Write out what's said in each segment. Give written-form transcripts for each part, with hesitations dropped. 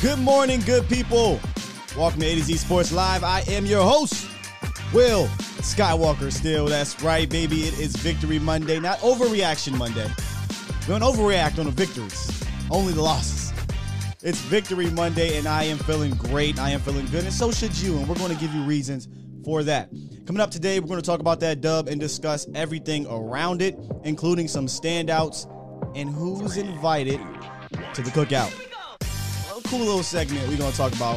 Good morning, good people. Welcome to A to Z Sports Live. I am your host, Will Skywalker. Still, that's right, baby. It is Victory Monday, not Overreaction Monday. We don't overreact on the victories, only the losses. It's Victory Monday, and I am feeling great. I am feeling good, and so should you, and we're going to give you reasons for that. Coming up today, we're going to talk about that dub and discuss everything around it, including some standouts and who's invited to the cookout. A cool little segment we're going to talk about.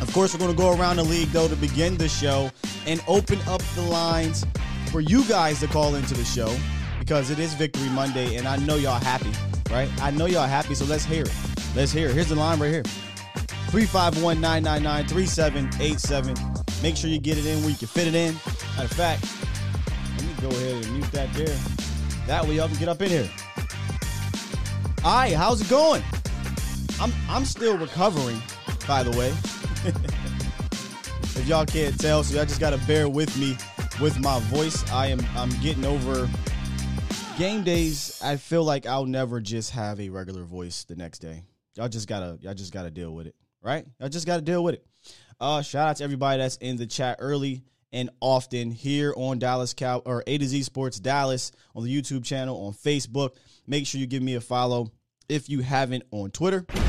Of course, we're going to go around the league, though, to begin the show and open up the lines for you guys to call into the show. Because it is Victory Monday, and I know y'all happy, right? I know y'all happy, so let's hear it. Let's hear it. Here's the line right here. 351-999-3787. Make sure you get it in where you can fit it in. Matter of fact, let me go ahead and mute that there. That way y'all can get up in here. All right, how's it going? I'm still recovering, by the way. If y'all can't tell, so y'all just got to bear with me with my voice. I'm getting over... Game days, I feel like I'll never just have a regular voice the next day. Y'all just gotta deal with it, right? Y'all just gotta deal with it. Shout out to everybody that's in the chat early and often here on Dallas Cow or A to Z Sports Dallas on the YouTube channel, on Facebook. Make sure you give me a follow if you haven't on Twitter. You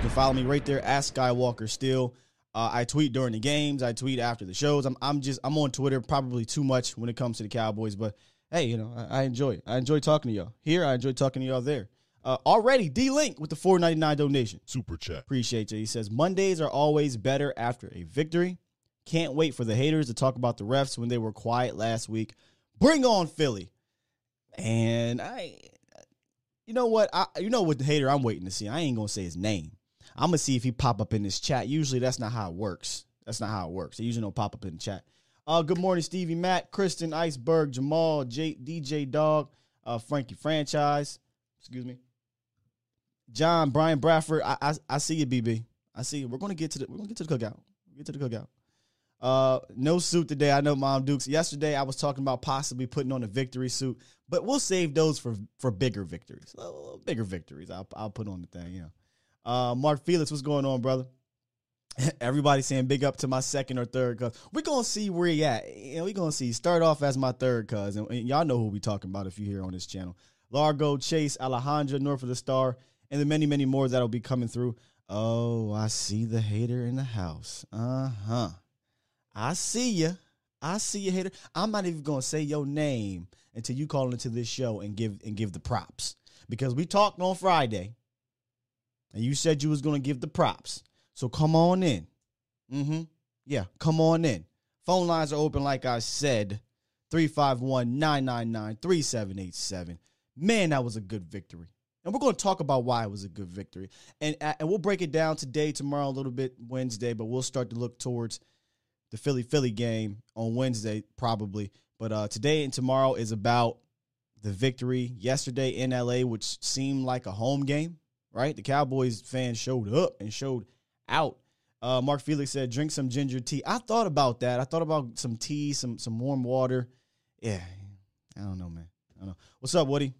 can follow me right there at Skywalker Steele. I tweet during the games. I tweet after the shows. I'm on Twitter probably too much when it comes to the Cowboys, but. Hey, you know, I enjoy it. I enjoy talking to y'all here. I enjoy talking to y'all there. Already, D-Link with the $4.99 donation. Super chat. Appreciate you. He says, Mondays are always better after a victory. Can't wait for the haters to talk about the refs when they were quiet last week. Bring on Philly. And you know what the hater I'm waiting to see. I ain't going to say his name. I'm going to see if he pop up in this chat. Usually that's not how it works. That's not how it works. They usually don't pop up in the chat. Good morning, Stevie, Matt, Kristen, Iceberg, Jamal, DJ Dog, Frankie Franchise, John, Brian Bradford. I see you, BB. I see you. We're gonna get to the cookout. We'll get to the cookout. No suit today. I know, Mom Dukes. Yesterday, I was talking about possibly putting on a victory suit, but we'll save those for bigger victories. Bigger victories. I'll put on the thing. You know. Mark Felix, what's going on, brother? Everybody saying big up to my second or third cuz. We're going to see where he at. You know, we're going to see. Start off as my third cuz. And y'all know who we talking about if you're here on this channel. Largo, Chase, Alejandra, North of the Star, and the many, many more that'll be coming through. Oh, I see the hater in the house. Uh-huh. I see ya. I see ya, hater. I'm not even going to say your name until you call into this show and give the props. Because we talked on Friday, and you said you was going to give the props. So come on in. Mm-hmm. Yeah, come on in. Phone lines are open, like I said. 351-999-3787. Man, that was a good victory. And we're going to talk about why it was a good victory. And we'll break it down today, tomorrow, a little bit Wednesday. But we'll start to look towards the Philly game on Wednesday, probably. But today and tomorrow is about the victory yesterday in L.A., which seemed like a home game, right? The Cowboys fans showed up and showed out. Mark Felix said, drink some ginger tea. I thought about that. I thought about some tea, some warm water. Yeah. I don't know, man. I don't know. What's up, Woody?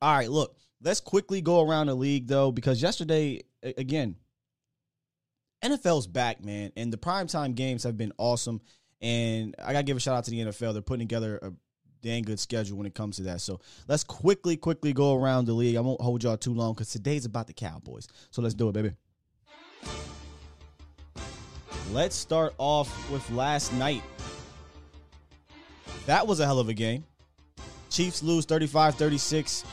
All right, look. Let's quickly go around the league, though, because yesterday, again, NFL's back, man, and the primetime games have been awesome, and I got to give a shout-out to the NFL. They're putting together a dang good schedule when it comes to that. So let's quickly go around the league. I won't hold y'all too long because today's about the Cowboys. So let's do it, baby. Let's start off with last night. That was a hell of a game. Chiefs lose 35-36,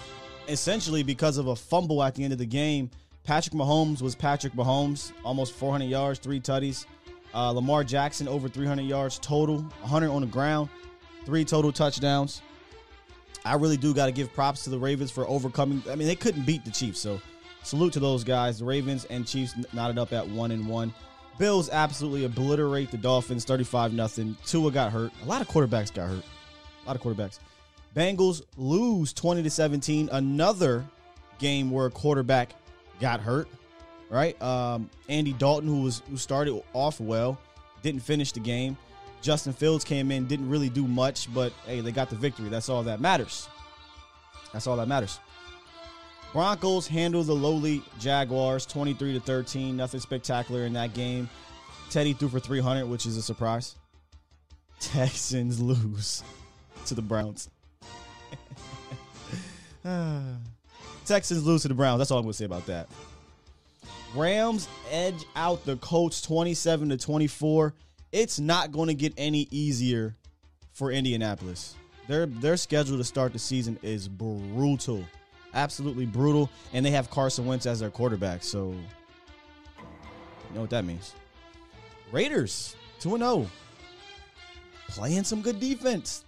essentially because of a fumble at the end of the game. Patrick Mahomes was Patrick Mahomes, almost 400 yards, 3 tutties. Lamar Jackson, over 300 yards total, 100 on the ground, 3 total touchdowns. I really do got to give props to the Ravens for overcoming. I mean, they couldn't beat the Chiefs, so salute to those guys. The Ravens and Chiefs knotted up at 1-1. Bills absolutely obliterate the Dolphins, 35-0. Tua got hurt. A lot of quarterbacks got hurt. A lot of quarterbacks. Bengals lose 20-17. Another game where a quarterback got hurt, right? Andy Dalton, who started off well, didn't finish the game. Justin Fields came in, didn't really do much, but, hey, they got the victory. That's all that matters. That's all that matters. Broncos handle the lowly Jaguars 23-13. Nothing spectacular in that game. Teddy threw for 300, which is a surprise. Texans lose to the Browns. Texans lose to the Browns. That's all I'm going to say about that. Rams edge out the Colts 27-24. It's not going to get any easier for Indianapolis. Their schedule to start the season is brutal, absolutely brutal, and they have Carson Wentz as their quarterback, so you know what that means. Raiders, 2-0, playing some good defense.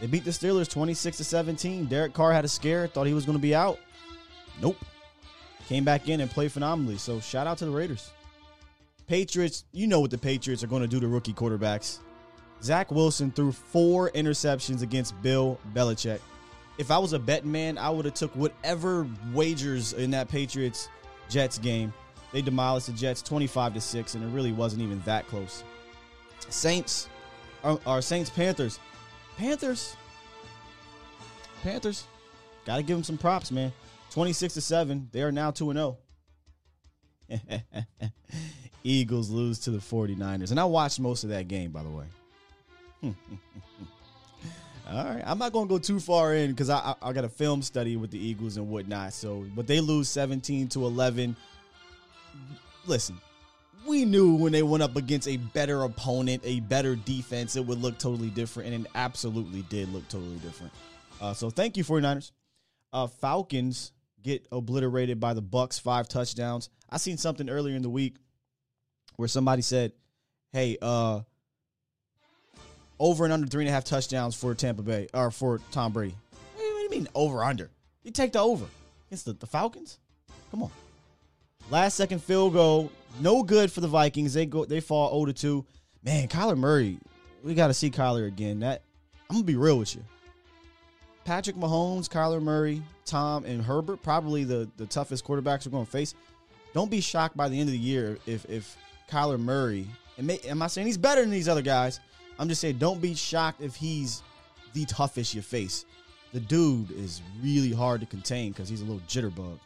They beat the Steelers 26-17. Derek Carr had a scare, thought he was going to be out. Nope. Came back in and played phenomenally, so shout out to the Raiders. Patriots, you know what the Patriots are going to do to rookie quarterbacks. Zach Wilson threw 4 interceptions against Bill Belichick. If I was a betting man, I would have took whatever wagers in that Patriots-Jets game. They demolished the Jets 25-6, and it really wasn't even that close. Saints, or Saints-Panthers. Panthers, got to give them some props, man. 26-7, they are now 2-0. Eagles lose to the 49ers. And I watched most of that game, by the way. All right. I'm not going to go too far in because I got a film study with the Eagles and whatnot. So, but they lose 17-11. Listen, we knew when they went up against a better opponent, a better defense, it would look totally different. And it absolutely did look totally different. So thank you, 49ers. Falcons get obliterated by the Bucks, 5 touchdowns. I seen something earlier in the week where somebody said, hey, over and under 3.5 touchdowns for Tampa Bay, or for Tom Brady. What do you mean over, under? You take the over. It's the Falcons? Come on. Last second field goal, no good for the Vikings. They fall 0-2. Man, Kyler Murray, we got to see Kyler again. I'm going to be real with you. Patrick Mahomes, Kyler Murray, Tom, and Herbert, probably the toughest quarterbacks we're going to face. Don't be shocked by the end of the year if Kyler Murray, and I'm not saying he's better than these other guys. I'm just saying don't be shocked if he's the toughest you face. The dude is really hard to contain because he's a little jitterbug.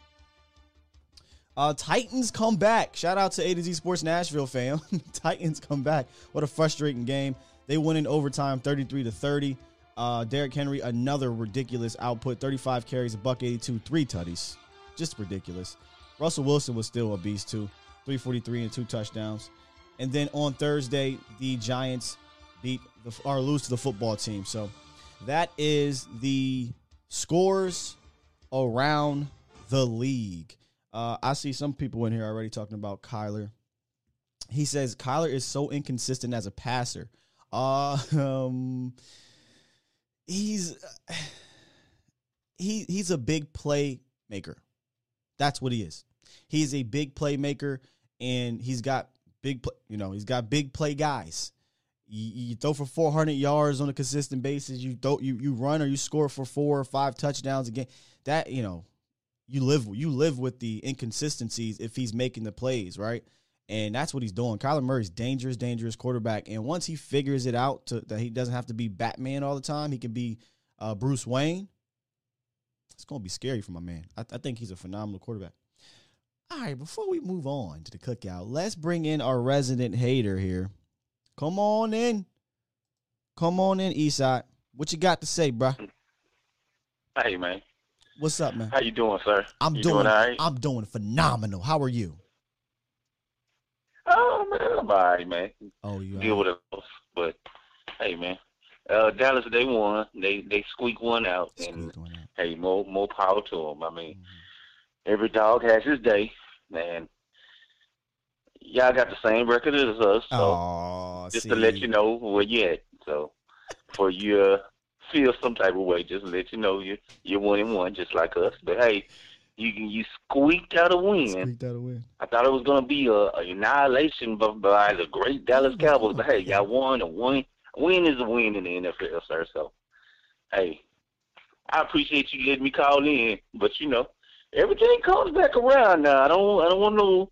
Titans come back. Shout out to A to Z Sports Nashville fam. Titans come back. What a frustrating game. They win in overtime 33-30. Derrick Henry, another ridiculous output. 35 carries, $182, 3 tutties. Just ridiculous. Russell Wilson was still a beast too. 343 and 2 touchdowns. And then on Thursday, the Giants lose to the football team. So that is the scores around the league. I see some people in here already talking about Kyler. He says, Kyler is so inconsistent as a passer. He's a big playmaker. That's what he is. He's a big playmaker, and he's got big play, he's got big play guys. You throw for 400 yards on a consistent basis. You run or you score for 4 or 5 touchdowns a game. That, you live with the inconsistencies if he's making the plays, right? And that's what he's doing. Kyler Murray's dangerous, dangerous quarterback. And once he figures it out that he doesn't have to be Batman all the time, he can be Bruce Wayne. It's going to be scary for my man. I think he's a phenomenal quarterback. All right, before we move on to the cookout, let's bring in our resident hater here. Come on in. Come on in, Eastside. What you got to say, bro? Hey, man. What's up, man? How you doing, sir? I'm doing all right? I'm doing phenomenal. How are you? Oh, man, I'm all right, man. Oh, you deal with it, but hey, man, Dallas, they won. They squeaked one out, and hey, more power to them. I mean, every dog has his day, man, y'all got the same record as us. So to let you know where you at. So for you feel some type of way, just let you know you're 1-1 just like us. But hey, you squeaked out a win. I thought it was gonna be an annihilation by the great Dallas Cowboys, but hey, y'all won. A win is a win in the NFL, sir. So hey, I appreciate you letting me call in, but you know, everything comes back around now. I don't want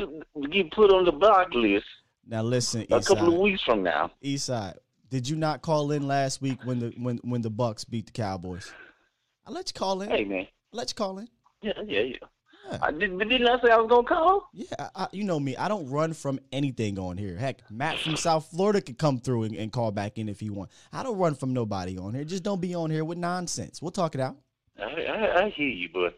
to get put on the block list. Now listen, a couple of weeks from now. Eastside, did you not call in last week when the Bucks beat the Cowboys? I let you call in. Hey man, I let you call in. Yeah. Didn't I say I was gonna call? Yeah, you know me. I don't run from anything on here. Heck, Matt from South Florida could come through and call back in if he want. I don't run from nobody on here. Just don't be on here with nonsense. We'll talk it out. I hear you, but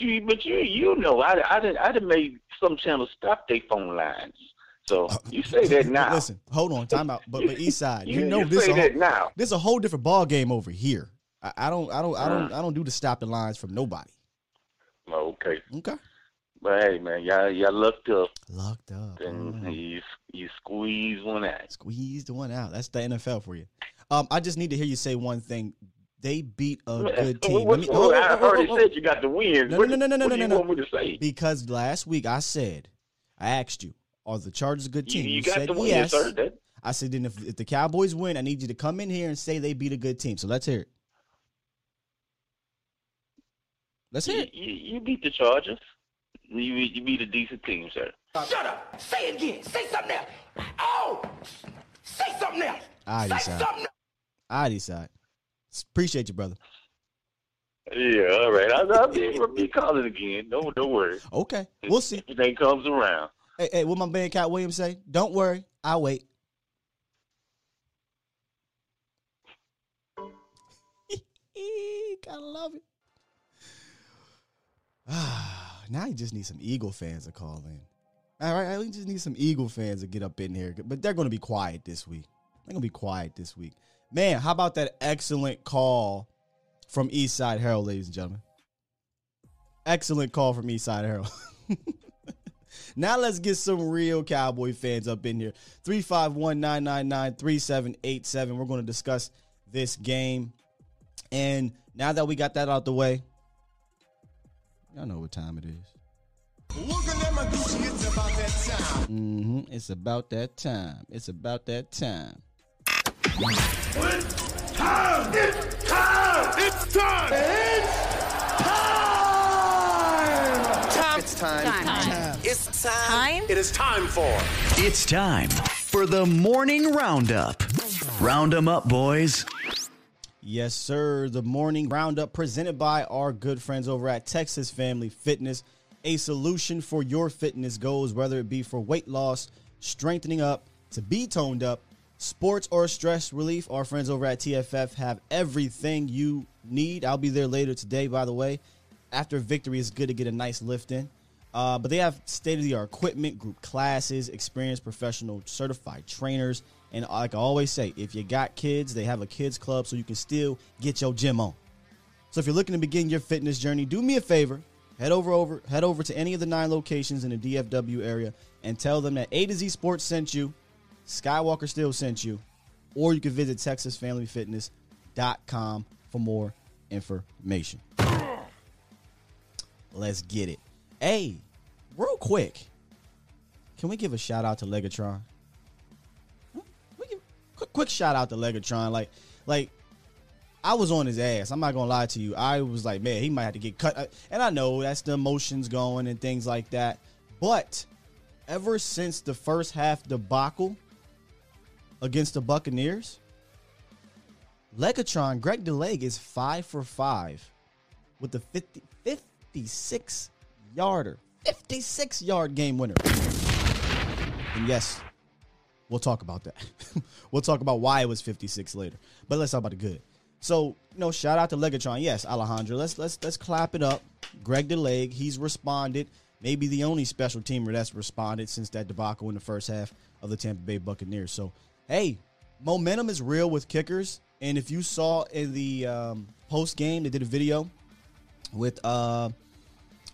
you know, I done made some channels stop their phone lines. So you say that now. Listen, hold on, time out. But Eastside, this is a whole different ball game over here. I don't do the stopping lines from nobody. Okay. But hey, man, y'all lucked up. Lucked up. And you squeezed one out. Squeezed one out. That's the NFL for you. I just need to hear you say one thing. They beat a good team. I already said you got the win. No. What do you want me to say? Because last week I asked you, are the Chargers a good team? You got said the win, yes. Sir. I said, then if the Cowboys win, I need you to come in here and say they beat a good team. So let's hear it. That's it. You beat the Chargers. You beat a decent team, sir. Shut up. Say it again. Say something else. Oh, say something else. I decide. Appreciate you, brother. Yeah, all right. I'll be calling again. Don't worry. Okay, we'll see. Everything comes around. Hey, what my man Cat Williams say? Don't worry, I'll wait. Gotta love it. Now you just need some Eagle fans to call in. All right, I just need some Eagle fans to get up in here. But they're going to be quiet this week. Man, how about that excellent call from Eastside Herald, ladies and gentlemen? Excellent call from Eastside Herald. Now let's get some real Cowboy fans up in here. 351-999-3787. We're going to discuss this game. And now that we got that out the way, y'all know what time it is. Looking at my Gucci, it's about that time. Mm-hmm. It's about that time. It's time. It's time for the morning roundup. Round 'em up, boys. Yes, sir. The morning roundup presented by our good friends over at Texas Family Fitness, a solution for your fitness goals, whether it be for weight loss, strengthening up, to be toned up, sports or stress relief. Our friends over at TFF have everything you need. I'll be there later today, by the way. After victory, it's good to get a nice lift in. But they have state-of-the-art equipment, group classes, experienced professional certified trainers. And like I always say, if you got kids, they have a kids club so you can still get your gym on. So if you're looking to begin your fitness journey, do me a favor. Head over to any of the 9 locations in the DFW area and tell them that A to Z Sports sent you, Skywalker Steel sent you, or you can visit TexasFamilyFitness.com for more information. Let's get it. Hey, real quick, can we give a shout out to Legatron? Quick shout out to Legatron. Like I was on his ass. I'm not going to lie to you. I was like, man, he might have to get cut. And I know that's the emotions going and things like that. But ever since the first half debacle against the Buccaneers, Legatron, Greg DeLege is 5 for 5 with the 56-yarder. 56-yard game winner. And yes, we'll talk about that. We'll talk about why it was 56 later. But let's talk about the good. So, shout out to Legatron. Yes, Alejandro. Let's clap it up. Greg DeLege, he's responded. Maybe the only special teamer that's responded since that debacle in the first half of the Tampa Bay Buccaneers. So, hey, momentum is real with kickers. And if you saw in the post game, they did a video with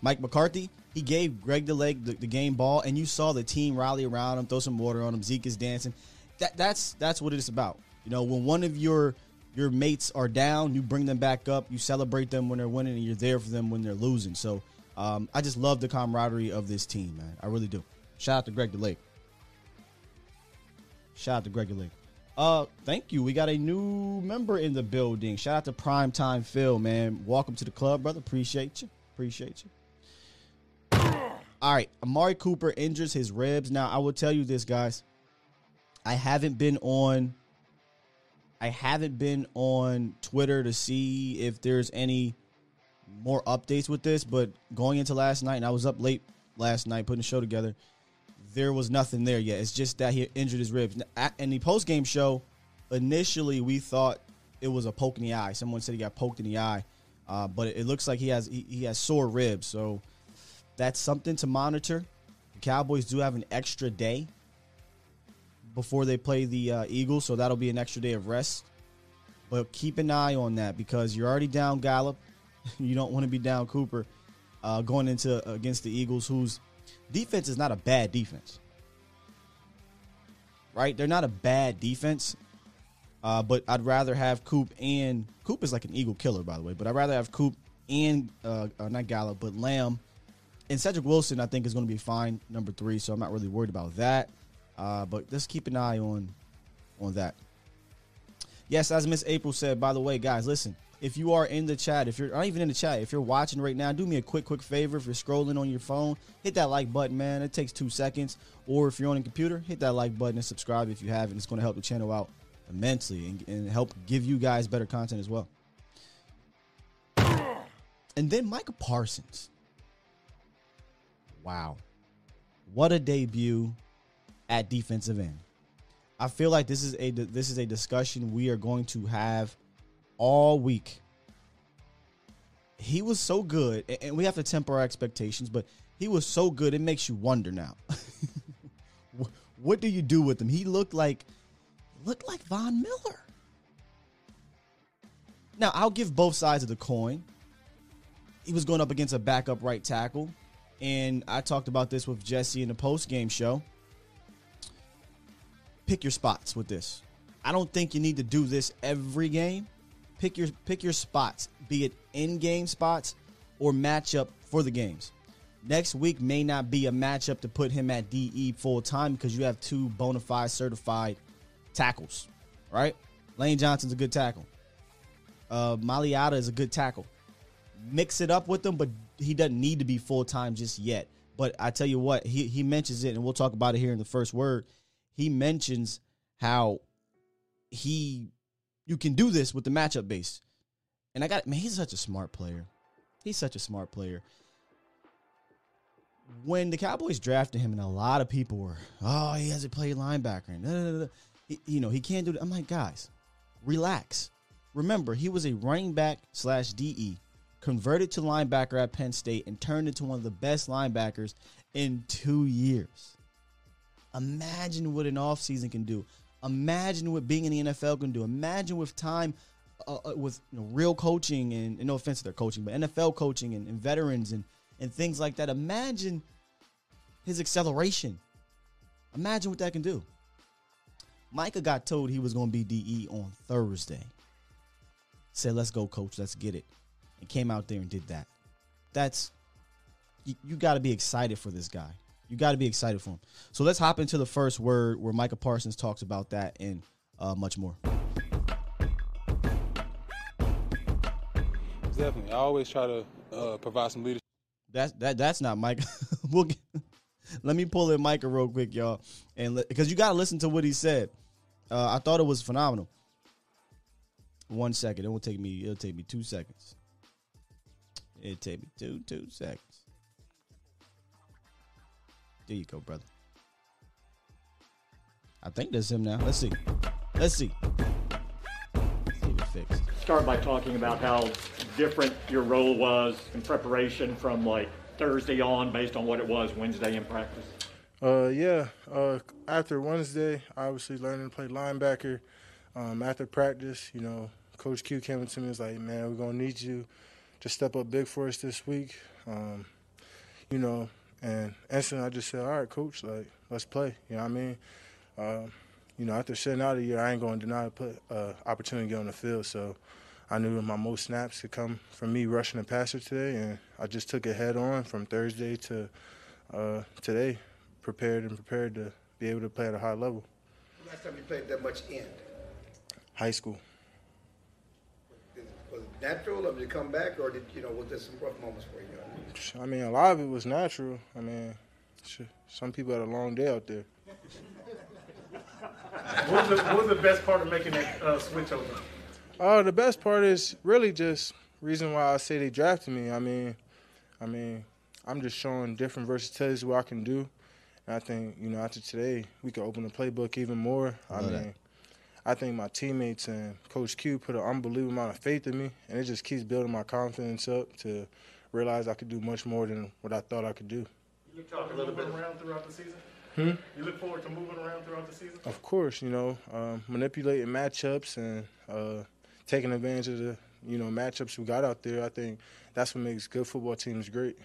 Mike McCarthy. He gave Greg DeLake the game ball, and you saw the team rally around him, throw some water on him. Zeke is dancing. That's what it's about. You know, when one of your mates are down, you bring them back up. You celebrate them when they're winning, and you're there for them when they're losing. So I just love the camaraderie of this team, man. I really do. Shout out to Greg DeLake. Shout out to Greg DeLake. Thank you. We got a new member in the building. Shout out to Primetime Phil, man. Welcome to the club, brother. Appreciate you. Appreciate you. All right, Amari Cooper injures his ribs. Now, I will tell you this, guys. I haven't been on Twitter to see if there's any more updates with this, but going into last night, and I was up late last night putting the show together, there was nothing there yet. It's just that he injured his ribs. In the post-game show, initially we thought it was a poke in the eye. Someone said he got poked in the eye, but it looks like he has sore ribs, so that's something to monitor. The Cowboys do have an extra day before they play the Eagles, so that'll be an extra day of rest. But keep an eye on that because you're already down Gallup. You don't want to be down Cooper going into against the Eagles, whose defense is not a bad defense. Right? They're not a bad defense, but I'd rather have Coop is like an Eagle killer, by the way, but I'd rather have Coop and, not Gallup, but Lamb. And Cedric Wilson, I think, is going to be fine, number 3, so I'm not really worried about that. But just keep an eye on that. Yes, as Miss April said, by the way, guys, listen, if you are in the chat, if you're not even in the chat, if you're watching right now, do me a quick favor. If you're scrolling on your phone, hit that like button, man. It takes 2 seconds. Or if you're on a computer, hit that like button and subscribe if you haven't. It's going to help the channel out immensely and help give you guys better content as well. And then Micah Parsons. Wow. What a debut at defensive end. I feel like this is a discussion we are going to have all week. He was so good, and we have to temper our expectations, but he was so good it makes you wonder now. What do you do with him? He looked like Von Miller. Now, I'll give both sides of the coin. He was going up against a backup right tackle. And I talked about this with Jesse in the post-game show. Pick your spots with this. I don't think you need to do this every game. Pick your spots, be it in-game spots or matchup for the games. Next week may not be a matchup to put him at DE full-time because you have 2 bona fide certified tackles, right? Lane Johnson's a good tackle. Maliata is a good tackle. Mix it up with them, but he doesn't need to be full-time just yet. But I tell you what, he mentions it, and we'll talk about it here in the first word. He mentions how you can do this with the matchup base. And he's such a smart player. He's such a smart player. When the Cowboys drafted him, and a lot of people were, he hasn't played linebacker. And he can't do that. I'm like, guys, relax. Remember, he was a running back / DE. Converted to linebacker at Penn State and turned into one of the best linebackers in 2 years. Imagine what an offseason can do. Imagine what being in the NFL can do. Imagine with time, with real coaching and no offense to their coaching, but NFL coaching and veterans and things like that. Imagine his acceleration. Imagine what that can do. Micah got told he was going to be DE on Thursday. Said, let's go, coach. Let's get it. And came out there and did that. That's, you got to be excited for this guy. You got to be excited for him. So let's hop into the first word where Micah Parsons talks about that and much more. Definitely. I always try to provide some leadership. That's not Micah. Let me pull in Micah real quick, y'all. And because you got to listen to what he said. I thought it was phenomenal. 1 second. It'll take me 2 seconds. It take me two seconds. There you go, brother. I think that's him now. Let's see. Let's see if it's fixed. Start by talking about how different your role was in preparation from like Thursday on based on what it was Wednesday in practice. After Wednesday, obviously learning to play linebacker. After practice, Coach Q came to me and was like, man, we're going to need you to step up big for us this week. you know, and instantly I just said, all right, coach, like, let's play, you know what I mean? You know, after sitting out a year, I ain't going to deny opportunity to get on the field, so I knew my most snaps could come from me rushing the passer today, and I just took it head on from Thursday to today, prepared to be able to play at a high level. Last time you played that much end? High school. Was it natural? Did you come back, or did you know? Was there some rough moments for you? I mean, a lot of it was natural. I mean, some people had a long day out there. What was the best part of making that switch over? The best part is really just reason why I say they drafted me. I mean, I'm just showing different versatility what I can do. And I think, you know, after today, we can open the playbook even more. I think my teammates and Coach Q put an unbelievable amount of faith in me, and it just keeps building my confidence up to realize I could do much more than what I thought I could do. You talk a little bit around throughout the season? You look forward to moving around throughout the season? Of course, you know, manipulating matchups and taking advantage of the, you know, matchups we got out there. I think that's what makes good football teams great.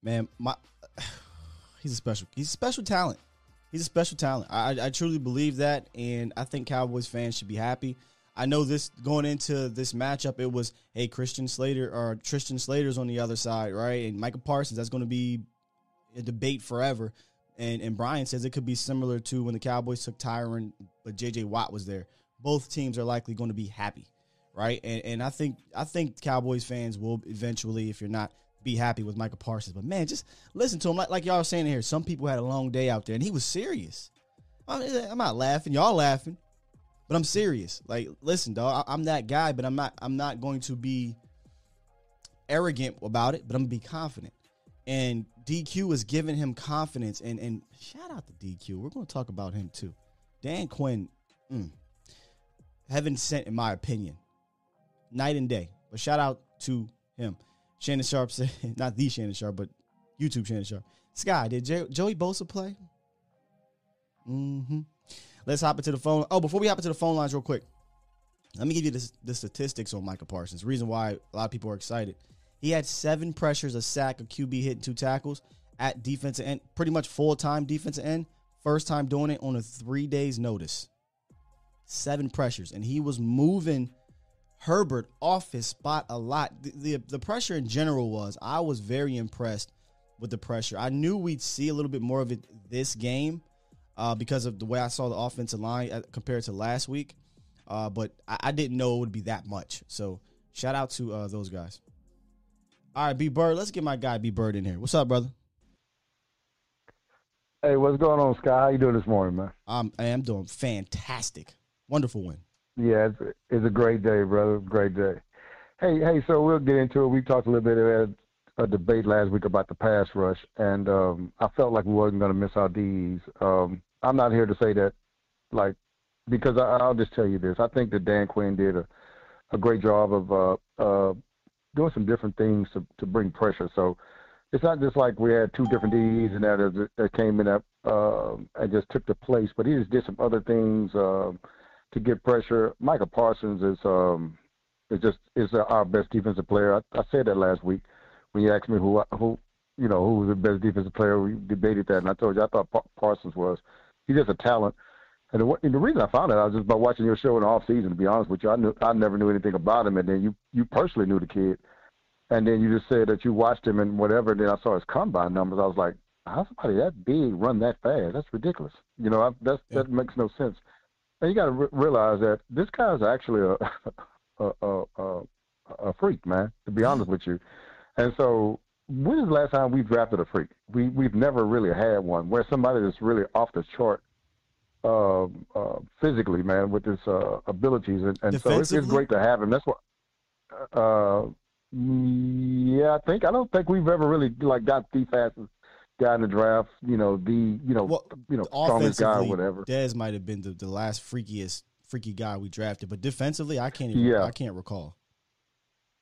Man, he's a special talent. He's a special talent. I truly believe that, and I think Cowboys fans should be happy. I know this going into this matchup, it was, hey, Tristan Slater's on the other side, right? And Micah Parsons, that's going to be a debate forever. And Brian says it could be similar to when the Cowboys took Tyron, but J.J. Watt was there. Both teams are likely going to be happy, right? And I think Cowboys fans will eventually, if you're not, be happy with Micah Parsons. But, man, just listen to him. Like y'all are saying here, some people had a long day out there, and he was serious. I mean, I'm not laughing. Y'all laughing. But I'm serious. Like, listen, dog, I'm that guy, but I'm not going to be arrogant about it, but I'm going to be confident. And DQ is giving him confidence. And shout out to DQ. We're going to talk about him too. Dan Quinn, heaven sent, in my opinion, night and day. But shout out to him. Shannon Sharp said, not the Shannon Sharp, but YouTube Shannon Sharp. Sky, did Joey Bosa play? Let's hop into the phone. Oh, before we hop into the phone lines real quick, let me give you the statistics on Micah Parsons. Reason why a lot of people are excited. He had 7 pressures, a sack, a QB hit, and 2 tackles at defensive end, pretty much full-time defensive end. First time doing it on a 3 days notice. 7 pressures, and he was moving Herbert off his spot a lot. The pressure in general was, I was very impressed with the pressure. I knew we'd see a little bit more of it this game because of the way I saw the offensive line compared to last week. But I didn't know it would be that much. So shout out to those guys. All right, B Bird, let's get my guy B Bird in here. What's up, brother? Hey, what's going on, Sky? How you doing this morning, man? I am doing fantastic. Wonderful win. Yeah, it's a great day, brother. Great day. Hey. So we'll get into it. We talked a little bit about a debate last week about the pass rush, and I felt like we wasn't going to miss our D's. I'm not here to say that, like, because I'll just tell you this. I think that Dan Quinn did a great job of doing some different things to bring pressure. So it's not just like we had 2 different D's and that came in up and just took the place, but he just did some other things. To get pressure, Micah Parsons is our best defensive player. I said that last week when you asked me who was the best defensive player. We debated that, and I told you I thought Parsons was. He's just a talent, and the reason I found out was just by watching your show in the off season. To be honest with you, I never knew anything about him, and then you personally knew the kid, and then you just said that you watched him and whatever. And then I saw his combine numbers. I was like, how's somebody that big run that fast? That's ridiculous. You know, that makes no sense. And you got to realize that this guy is actually a freak, man, to be honest with you. And so when is the last time we drafted a freak? We've never really had one where somebody that's really off the chart physically, man, with his abilities. And so it's great to have him. That's what I don't think we've ever really, like, got the fastest guy in the draft, strongest guy or whatever. Dez might have been the last freaky guy we drafted, but defensively, I can't recall.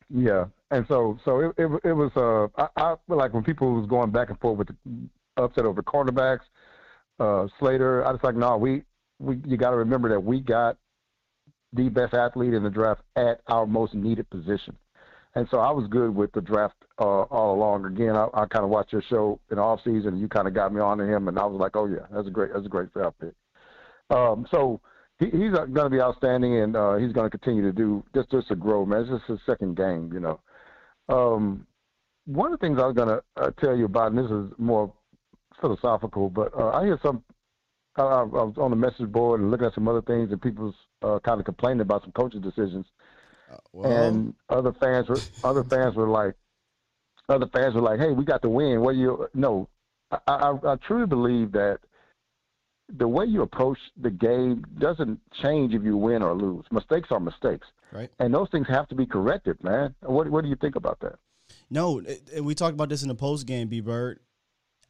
Yeah, and so it was. I feel like when people was going back and forth with the upset over cornerbacks, Slater, I was like, no, you got to remember that we got the best athlete in the draft at our most needed position. And so I was good with the draft all along. Again, I kind of watched your show in the offseason. You kind of got me on to him, and I was like, oh, yeah, that's a great draft pick. So he's going to be outstanding, and he's going to continue to do just to grow, man. It's just his second game, you know. One of the things I was going to tell you about, and this is more philosophical, but I hear some – I was on the message board and looking at some other things, and people's kind of complaining about some coaching decisions. And other fans were like, "Hey, we got to win." I truly believe that the way you approach the game doesn't change if you win or lose. Mistakes are mistakes, right? And those things have to be corrected, man. What do you think about that? No, we talked about this in the post game, B-Bird.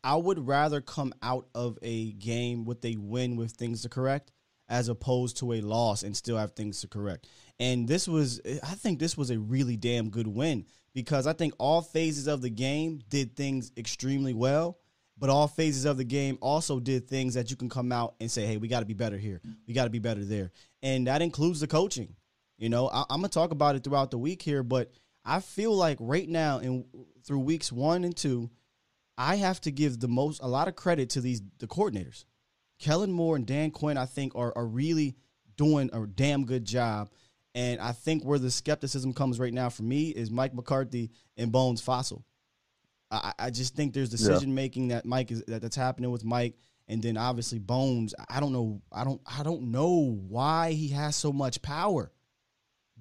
I would rather come out of a game with a win with things to correct, as opposed to a loss and still have things to correct. And I think this was a really damn good win, because I think all phases of the game did things extremely well, but all phases of the game also did things that you can come out and say, hey, we got to be better here. We got to be better there. And that includes the coaching. You know, I'm going to talk about it throughout the week here, but I feel like right now and through weeks 1 and 2, I have to give a lot of credit to the coordinators. Kellen Moore and Dan Quinn, I think, are really doing a damn good job. And I think where the skepticism comes right now for me is Mike McCarthy and Bones Fossil. I just think there's decision-making that that's happening with Mike. And then obviously Bones, I don't know why he has so much power.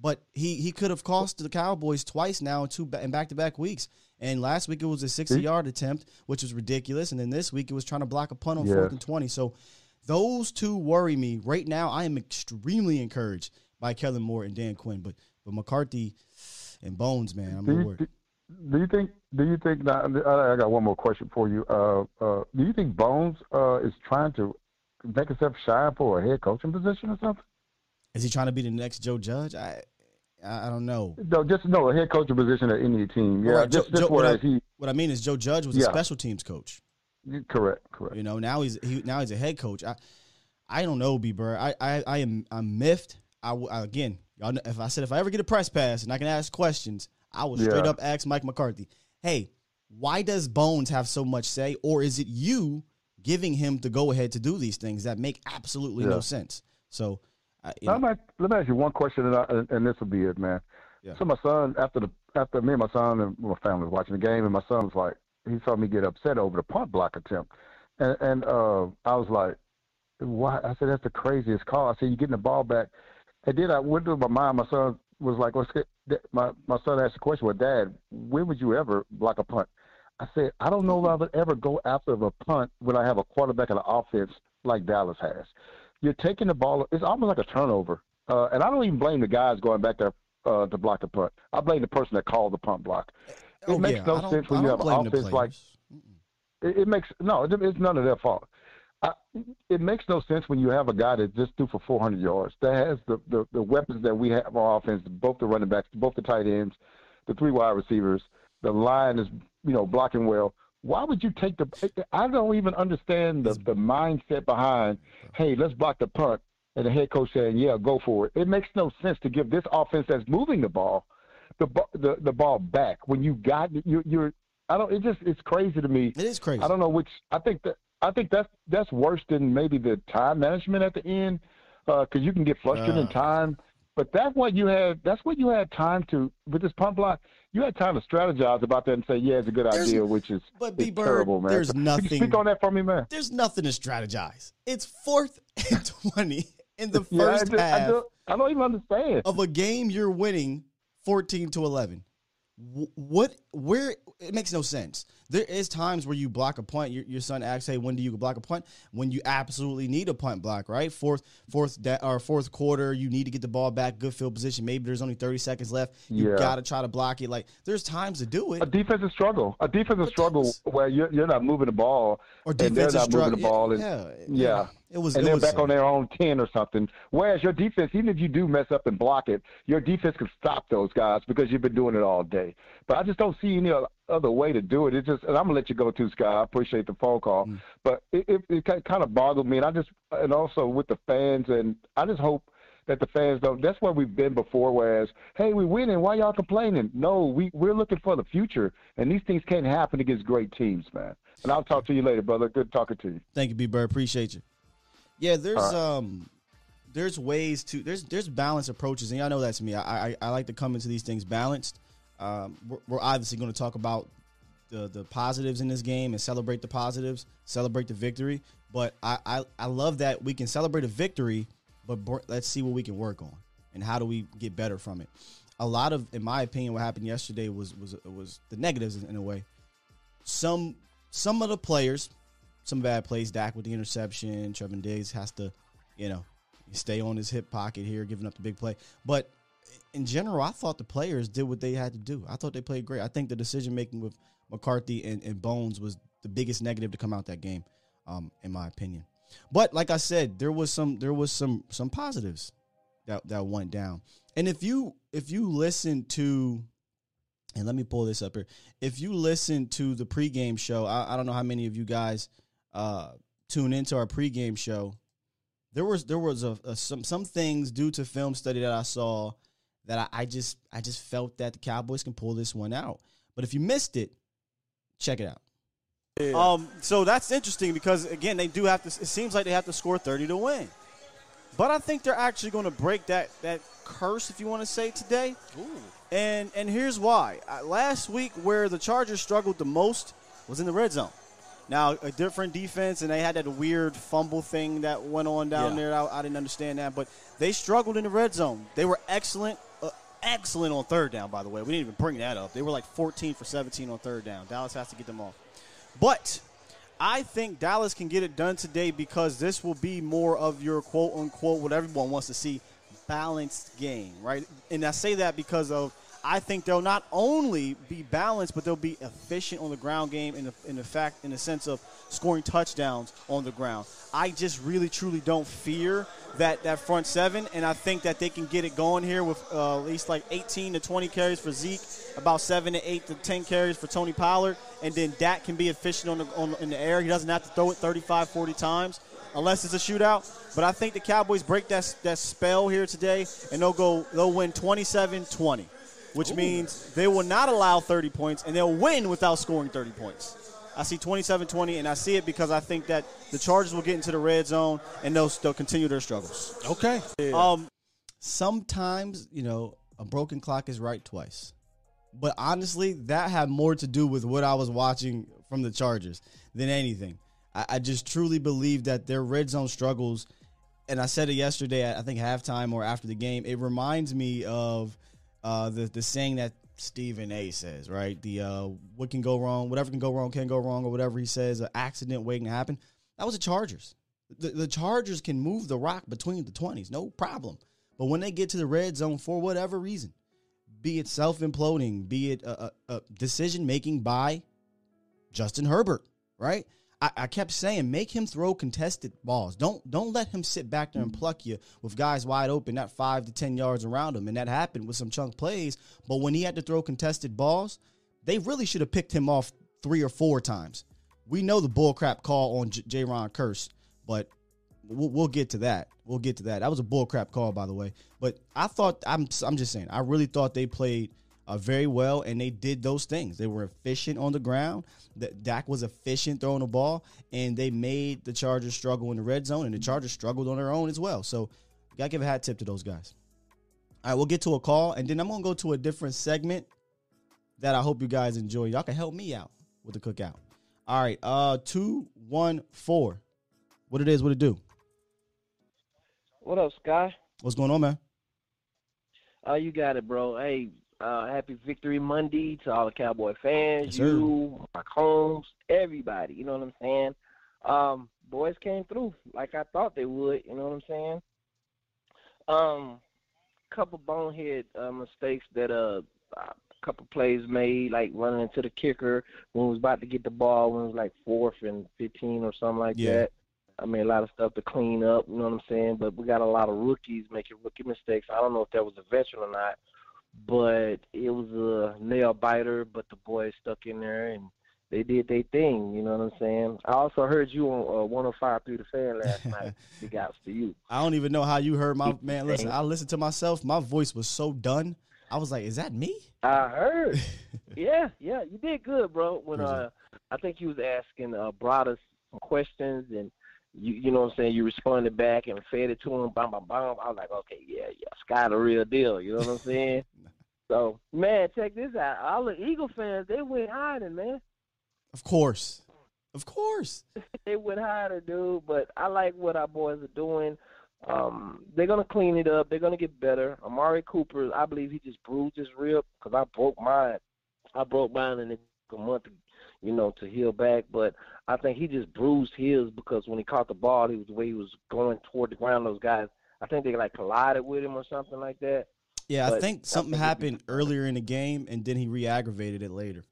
But he could have cost the Cowboys twice now in back-to-back weeks. And last week it was a 60-yard attempt, which was ridiculous. And then this week it was trying to block a punt on 4th and 20. So those two worry me. Right now I am extremely encouraged by Kellen Moore and Dan Quinn. But McCarthy and Bones, man, I'm worried. Do you think – I got one more question for you. Do you think Bones is trying to make himself shine for a head coaching position or something? Is he trying to be the next Joe Judge? I don't know. No, a head coaching position at any team. Yeah, right, what I mean is Joe Judge was a special teams coach. Correct. You know, now he's a head coach. I don't know, B-Bird. I'm miffed. Again, y'all know, if I ever get a press pass and I can ask questions, I will straight up ask Mike McCarthy, hey, why does Bones have so much say, or is it you giving him the go ahead to do these things that make absolutely no sense? So. Let me ask you one question, and this will be it, man. Yeah. So my son, after me and my son and my family was watching the game, and my son was like, he saw me get upset over the punt block attempt, and I was like, why? I said, that's the craziest call. I said, you're getting the ball back, and then I went through my mind. My son was like, my son asked the question, well, Dad, when would you ever block a punt? I said, I don't know if I would ever go after a punt when I have a quarterback in the offense like Dallas has. You're taking the ball. It's almost like a turnover. And I don't even blame the guys going back there to block the punt. I blame the person that called the punt block. It makes no sense when you have an offense like – it's none of their fault. It makes no sense when you have a guy that just threw for 400 yards, that has the weapons that we have on offense, both the running backs, both the tight ends, the three wide receivers, the line is, you know, blocking well. Why would you take the – I don't even understand the mindset behind, hey, let's block the punt, and the head coach saying, yeah, go for it. It makes no sense to give this offense that's moving the ball back when you got – you're – I don't – it's crazy to me. It is crazy. I don't know which – I think that's worse than maybe the time management at the end, because you can get frustrated in time. But that's what you had time to – with this punt block – you had time to strategize about that and say, yeah, it's a good idea, which is terrible, man. There's nothing. Can you speak on that for me, man? There's nothing to strategize. It's 4th and 20 in the first half. I don't even understand. Of a game you're winning 14-11. It makes no sense. There is times where you block a punt. Your son asks, hey, when do you block a punt? When you absolutely need a punt block, right? Fourth quarter, you need to get the ball back, good field position. Maybe there's only 30 seconds left. You got to try to block it. Like, there's times to do it. A defensive struggle where you're not moving the ball. Or defensive struggle. Moving the ball. They're back on their own 10 or something. Whereas your defense, even if you do mess up and block it, your defense can stop those guys because you've been doing it all day. But I just don't see any other way to do it. It's just, and I'm gonna let you go too, Sky. I appreciate the phone call, but it kind of boggled me, and also with the fans, and I just hope that the fans don't. That's where we've been before, whereas, hey, we're winning. Why y'all complaining? No, we're looking for the future, and these things can't happen against great teams, man. And I'll talk to you later, brother. Good talking to you. Thank you, B-Bird. Appreciate you. Yeah, there's ways to – there's balanced approaches, and y'all know that's me. I like to come into these things balanced. We're obviously going to talk about the positives in this game and celebrate the positives, celebrate the victory. But I love that we can celebrate a victory, but let's see what we can work on and how do we get better from it. A lot of, in my opinion, what happened yesterday was the negatives in a way. Some of the players, some bad plays, Dak with the interception, Trevin Diggs has to, stay on his hip pocket here, giving up the big play. But in general, I thought the players did what they had to do. I thought they played great. I think the decision-making with McCarthy and Bones was the biggest negative to come out that game, in my opinion. But like I said, there was some positives that went down. And if you listen to, and let me pull this up here. If you listen to the pregame show, I don't know how many of you guys tune into our pregame show. There was some things due to film study that I saw that I just felt that the Cowboys can pull this one out. But if you missed it, check it out. Yeah. So that's interesting because, again, they do have to – it seems like they have to score 30 to win. But I think they're actually going to break that curse, if you want to say, today. Ooh. And here's why. Last week where the Chargers struggled the most was in the red zone. Now, a different defense, and they had that weird fumble thing that went on down there. I didn't understand that. But they struggled in the red zone. They were excellent on third down, by the way. We didn't even bring that up. They were like 14 for 17 on third down. Dallas has to get them off. But I think Dallas can get it done today because this will be more of your quote-unquote what everyone wants to see, balanced game, right? And I say that because of I think they'll not only be balanced, but they'll be efficient on the ground game in the sense of scoring touchdowns on the ground. I just really, truly don't fear that front seven, and I think that they can get it going here with at least like 18 to 20 carries for Zeke, about 7 to 8 to 10 carries for Tony Pollard, and then Dak can be efficient in the air. He doesn't have to throw it 35, 40 times unless it's a shootout. But I think the Cowboys break that spell here today, and they'll win 27-20. Which means they will not allow 30 points, and they'll win without scoring 30 points. I see 27-20, and I see it because I think that the Chargers will get into the red zone, and they'll continue their struggles. Okay. Yeah. Sometimes, a broken clock is right twice. But honestly, that had more to do with what I was watching from the Chargers than anything. I just truly believe that their red zone struggles, and I said it yesterday, I think halftime or after the game, it reminds me of – the saying that Stephen A. says, right? The what can go wrong, whatever can go wrong, or whatever he says, an accident waiting to happen. That was the Chargers. The Chargers can move the rock between the 20s, no problem. But when they get to the red zone for whatever reason, be it self-imploding, be it a decision-making by Justin Herbert, right? I kept saying, make him throw contested balls. Don't let him sit back there and pluck you with guys wide open, not 5 to 10 yards around him. And that happened with some chunk plays. But when he had to throw contested balls, they really should have picked him off 3 or 4 times. We know the bullcrap call on Jayron Kearse, but we'll get to that. We'll get to that. That was a bullcrap call, by the way. But I thought, I'm just saying, I really thought they played very well, and they did those things. They were efficient on the ground. Dak was efficient throwing the ball, and they made the Chargers struggle in the red zone, and the Chargers struggled on their own as well. So you got to give a hat tip to those guys. All right, we'll get to a call, and then I'm going to go to a different segment that I hope you guys enjoy. Y'all can help me out with the cookout. All right, 214. What it is, what it do? What up, Sky? What's going on, man? Oh, you got it, bro. Hey. Happy Victory Monday to all the Cowboy fans, yes, you, Mike Holmes, everybody. You know what I'm saying? Boys came through like I thought they would. You know what I'm saying? Couple bonehead mistakes that a couple plays made, like running into the kicker when it was about to get the ball, when it was like 4th and 15 or something like that. I mean, a lot of stuff to clean up. You know what I'm saying? But we got a lot of rookies making rookie mistakes. I don't know if that was a veteran or not. But it was a nail biter, but the boys stuck in there and they did their thing, you know what I'm saying? I also heard you on 105.3 The Fan last night. Big ups to you. I don't even know how you heard my – man, listen, I listened to myself. My voice was so done. I was like, is that me? I heard. Yeah, you did good, bro. When I think you was asking Broder some questions, and you know what I'm saying, you responded back and fed it to him, bam, bam, bam. I was like, okay, yeah, Sky the real deal, you know what I'm saying? So, man, check this out. All the Eagle fans, they went hiding, man. Of course. They went harder, dude, but I like what our boys are doing. They're going to clean it up. They're going to get better. Amari Cooper, I believe he just bruised his rib because I broke mine and it took a month, to heal back. But I think he just bruised his because when he caught the ball, the way he was going toward the ground, those guys, I think they like collided with him or something like that. Yeah, but I think something happened earlier in the game, and then he re-aggravated it later.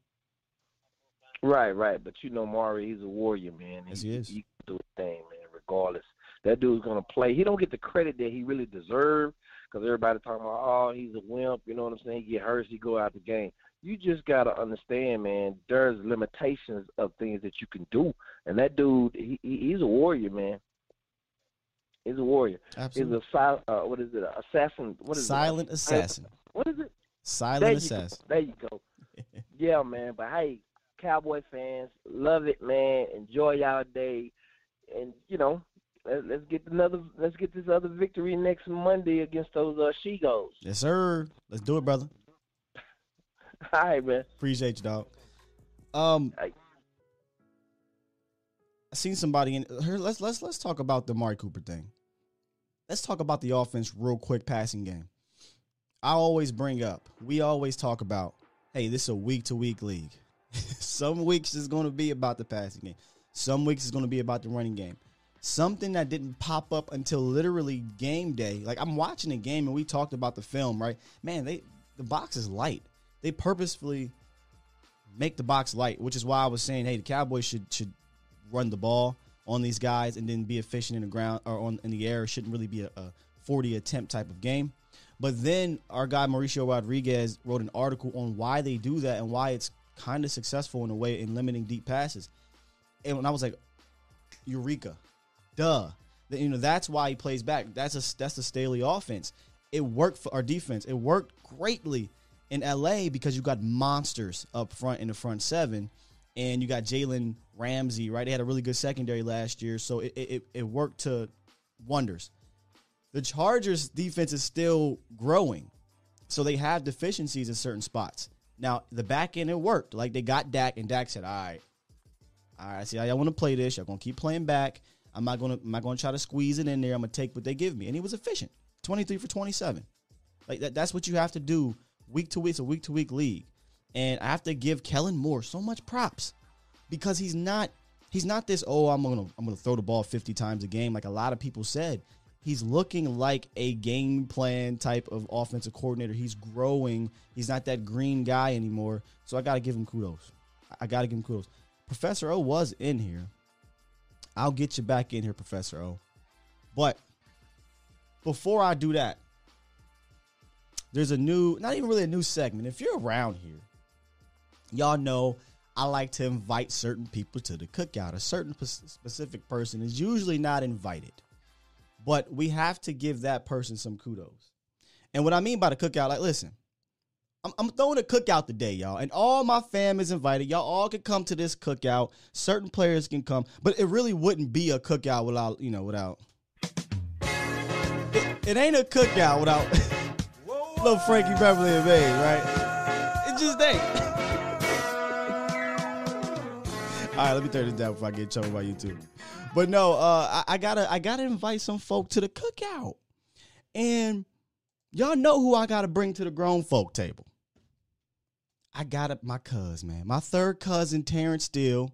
Right. But Maury, he's a warrior, man. Yes, he is. He do his thing, man, regardless. That dude's going to play. He don't get the credit that he really deserves because everybody talking about, oh, he's a wimp, you know what I'm saying? He get hurt, he go out the game. You just got to understand, man, there's limitations of things that you can do. And that dude, he's a warrior, man. He's a warrior. Absolutely. He's a assassin. What is silent assassin. What is it? Silent assassin. There you go. Yeah, man, but hey, Cowboy fans, love it, man. Enjoy y'all day, and let's get this other victory next Monday against those She-Go's. Yes, sir. Let's do it, brother. All right, man. Appreciate you, dog. Hey. I seen somebody in here. Let's talk about the Amari Cooper thing. Let's talk about the offense real quick. Passing game. We always talk about, hey, this is a week-to-week league. Some weeks is going to be about the passing game. Some weeks is going to be about the running game. Something that didn't pop up until literally game day. Like, I'm watching a game and we talked about the film, right? Man, the box is light. They purposefully make the box light, which is why I was saying, hey, the Cowboys should run the ball on these guys and then be efficient in the ground or in the air. It shouldn't really be a 40 attempt type of game. But then our guy Mauricio Rodriguez wrote an article on why they do that and why it's kind of successful in a way in limiting deep passes. And when I was like, eureka, duh. That's why he plays back. That's a Staley offense. It worked for our defense. It worked greatly in LA because you got monsters up front in the front seven, and you got Jalen Ramsey, right? They had a really good secondary last year, so it worked to wonders. The Chargers defense is still growing, so they have deficiencies in certain spots. Now, the back end, it worked. Like, they got Dak, and Dak said, all right, see how y'all want to play this. Y'all going to keep playing back. I'm not going to try to squeeze it in there. I'm going to take what they give me. And he was efficient, 23 for 27. Like, that's what you have to do week to week. It's a week-to-week league. And I have to give Kellen Moore so much props because he's not this, I'm going to throw the ball 50 times a game like a lot of people said. He's looking like a game plan type of offensive coordinator. He's growing. He's not that green guy anymore. So I got to give him kudos. Professor O was in here. I'll get you back in here, Professor O. But before I do that, there's not even really a new segment. If you're around here, y'all know I like to invite certain people to the cookout. A certain specific person is usually not invited. But we have to give that person some kudos. And what I mean by the cookout, like, listen, I'm throwing a cookout today, y'all. And all my fam is invited. Y'all all can come to this cookout. Certain players can come. But it really wouldn't be a cookout without. It ain't a cookout without little Frankie Beverly and Babe, right? It just ain't. All right, let me turn this down before I get in trouble by YouTube. But no, I gotta invite some folk to the cookout. And y'all know who I gotta bring to the grown folk table. I gotta, my cuz, man. My third cousin, Terrence Steele.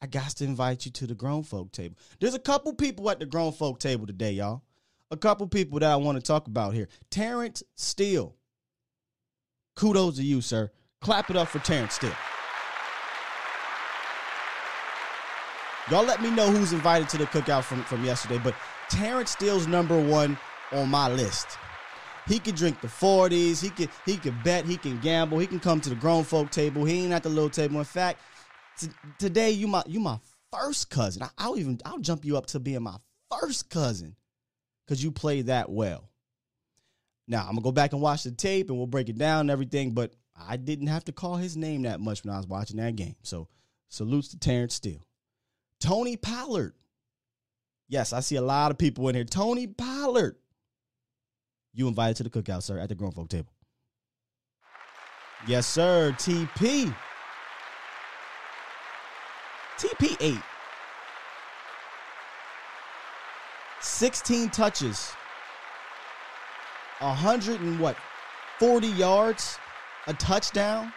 I got to invite you to the grown folk table. There's a couple people at the grown folk table today, y'all. A couple people that I want to talk about here. Terrence Steele. Kudos to you, sir. Clap it up for Terrence Steele. Y'all let me know who's invited to the cookout from yesterday, but Terrence Steele's number one on my list. He can drink the 40s. He can bet. He can gamble. He can come to the grown folk table. He ain't at the little table. In fact, today you my first cousin. I'll jump you up to being my first cousin because you played that well. Now, I'm going to go back and watch the tape, and we'll break it down and everything, but I didn't have to call his name that much when I was watching that game. So, salutes to Terrence Steele. Tony Pollard. Yes, I see a lot of people in here. Tony Pollard. You invited to the cookout, sir, at the grown folk table. Yes, sir. TP. TP8. 16 touches. 140 yards, a touchdown,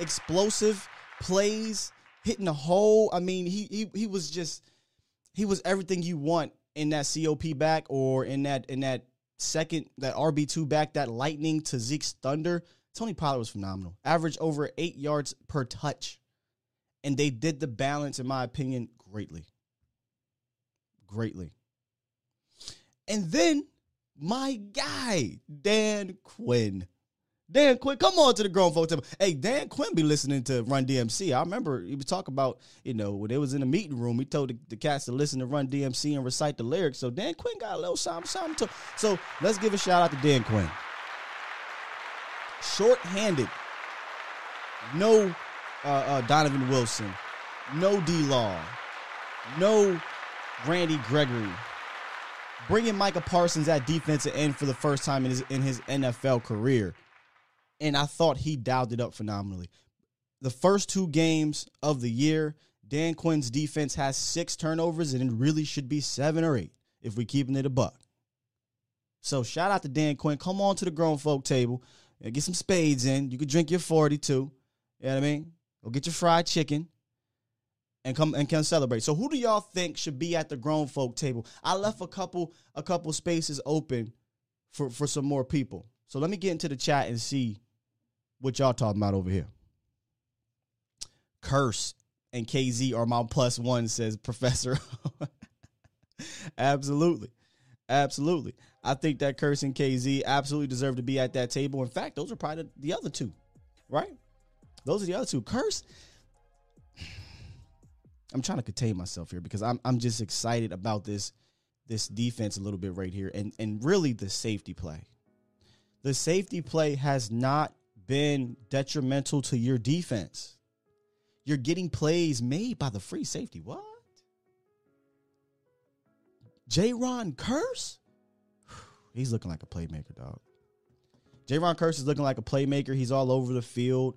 explosive plays, hitting a hole. I mean, he was just, he was everything you want in that COP back, or in that second, that RB2 back, that lightning to Zeke's thunder. Tony Pollard was phenomenal. Averaged over 8 yards per touch. And they did the balance, in my opinion, greatly. Greatly. And then my guy, Dan Quinn. Dan Quinn, come on to the grown folk table. Hey, Dan Quinn be listening to Run DMC. I remember he was talking about, you know, when they was in the meeting room, he told the cats to listen to Run DMC and recite the lyrics. So Dan Quinn got a little something. So let's give a shout out to Dan Quinn. Shorthanded. No Donovan Wilson. No D-Law. No Randy Gregory. Bringing Micah Parsons at defensive end for the first time in his NFL career. And I thought he dialed it up phenomenally. The first two games of the year, Dan Quinn's defense has 6 turnovers, and it really should be 7 or 8 if we're keeping it a buck. So shout out to Dan Quinn. Come on to the grown folk table and get some spades in. You could drink your 42. You know what I mean? Go get your fried chicken. And come celebrate. So who do y'all think should be at the grown folk table? I left a couple spaces open for some more people. So let me get into the chat and see what y'all talking about over here. Kearse and KZ are my +1, says Professor. Absolutely. Absolutely. I think that Kearse and KZ absolutely deserve to be at that table. In fact, those are probably the other two, right? Those are the other two. Kearse. I'm trying to contain myself here because I'm just excited about this defense a little bit right here and really the safety play. The safety play has not been detrimental to your defense. You're getting plays made by the free safety. What? Jayron Kearse? He's looking like a playmaker, dog. Jayron Kearse is looking like a playmaker. He's all over the field.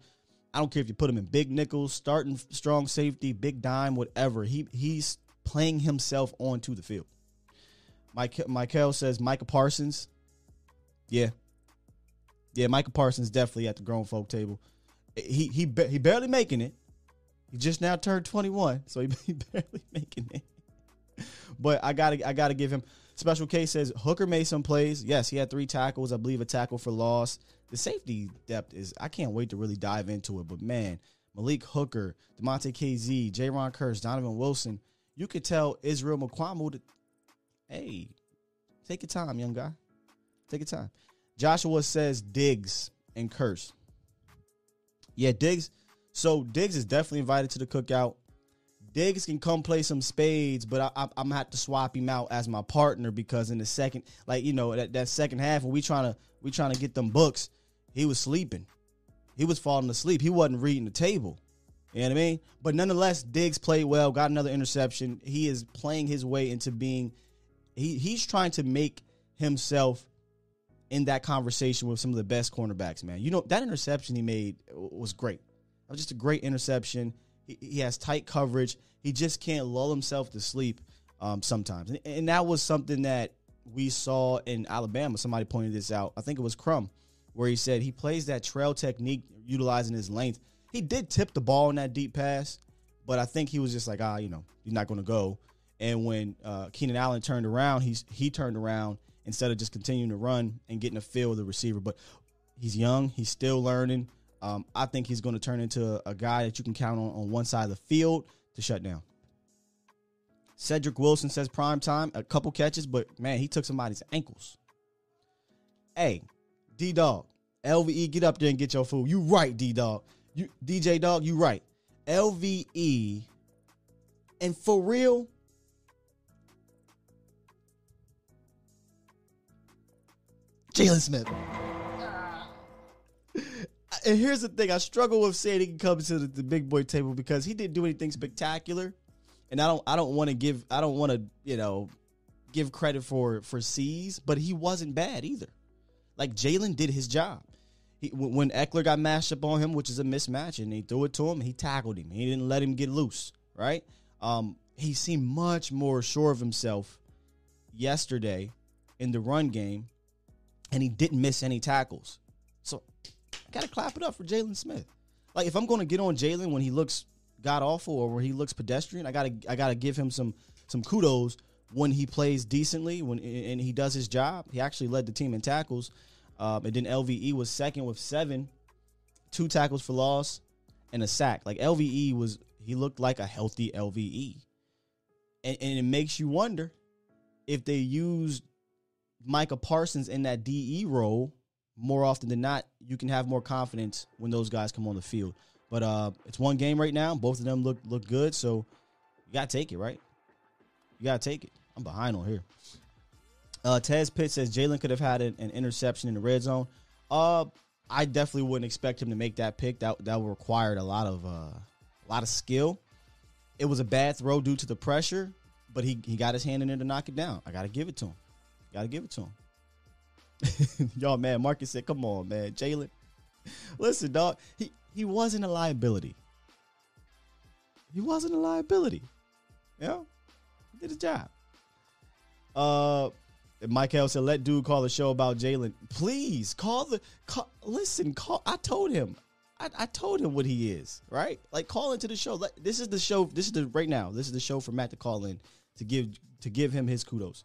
I don't care if you put him in big nickels, starting strong safety, big dime, whatever. He's playing himself onto the field. Michael says Micah Parsons. Yeah. Yeah, Micah Parsons definitely at the grown folk table. He barely making it. He just now turned 21, so he barely making it. But I gotta give him. Special K says Hooker made some plays. Yes, he had 3 tackles. I believe a tackle for loss. The safety depth is, I can't wait to really dive into it. But, man, Malik Hooker, DeMonte KZ, Jayron Kearse, Donovan Wilson. You could tell Israel McQuamu to, hey, take your time, young guy. Take your time. Joshua says Diggs and Kearse. Yeah, Diggs. So, Diggs is definitely invited to the cookout. Diggs can come play some spades, but I'm going to have to swap him out as my partner because in the second, like, you know, that second half when we trying to get them books, he was sleeping. He was falling asleep. He wasn't reading the table. You know what I mean? But nonetheless, Diggs played well, got another interception. He is playing his way into being, he's trying to make himself in that conversation with some of the best cornerbacks, man. You know, that interception he made was great. It was just a great interception. He has tight coverage. He just can't lull himself to sleep sometimes. And that was something that we saw in Alabama. Somebody pointed this out. I think it was Crum, where he said he plays that trail technique utilizing his length. He did tip the ball in that deep pass, but I think he was just like, you know, he's not going to go. And when Keenan Allen turned around, he turned around instead of just continuing to run and getting a feel of the receiver. But he's young. He's still learning. I think he's going to turn into a guy that you can count on one side of the field to shut down. Cedric Wilson says prime time, a couple catches, but, man, he took somebody's ankles. Hey, D-Dog, LVE, get up there and get your food. You right, D-Dog. DJ Dog, you right. LVE. And for real, Jalen Smith. And here's the thing. I struggle with saying he can come to the big boy table because he didn't do anything spectacular. And I don't want to, you know, give credit for C's, but he wasn't bad either. Like, Jalen did his job. When Eckler got mashed up on him, which is a mismatch, and he threw it to him, he tackled him. He didn't let him get loose, right? He seemed much more sure of himself yesterday in the run game, and he didn't miss any tackles. So, got to clap it up for Jalen Smith. Like, if I'm going to get on Jalen when he looks god-awful or when he looks pedestrian, I gotta give him some kudos when he plays decently and he does his job. He actually led the team in tackles. And then LVE was second with 7, 2 tackles for loss, and a sack. Like, LVE was, he looked like a healthy LVE. And it makes you wonder if they used Micah Parsons in that DE role more often than not. You can have more confidence when those guys come on the field. But it's one game right now. Both of them look good, so you got to take it, right? You got to take it. I'm behind on here. Tez Pitt says Jalen could have had an interception in the red zone. I definitely wouldn't expect him to make that pick. That required a lot of skill. It was a bad throw due to the pressure, but he got his hand in there to knock it down. I got to give it to him. Got to give it to him. Y'all, man, Marcus said, come on, man, Jalen. Listen, dog, he wasn't a liability. He wasn't a liability. You know? He did his job. Michael said, let dude call the show about Jalen. Please call. I told him. I told him what he is, right? Like, call into the show. This is the show. This is the show for Matt to call in to give him his kudos.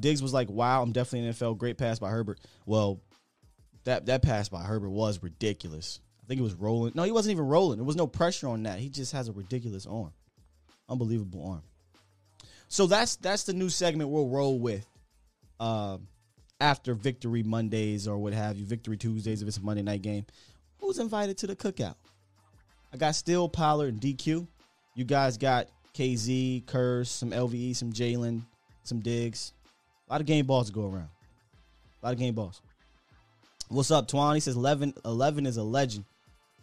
Diggs was like, wow, I'm definitely an NFL. Great pass by Herbert. Well, that pass by Herbert was ridiculous. I think it was rolling. No, he wasn't even rolling. There was no pressure on that. He just has a ridiculous arm. Unbelievable arm. So that's the new segment we'll roll with after Victory Mondays or what have you, Victory Tuesdays if it's a Monday night game. Who's invited to the cookout? I got Steele, Pollard, and DQ. You guys got KZ, Kearse, some LVE, some Jalen, some Diggs. A lot of game balls to go around. A lot of game balls. What's up, Twan? He says 11 is a legend.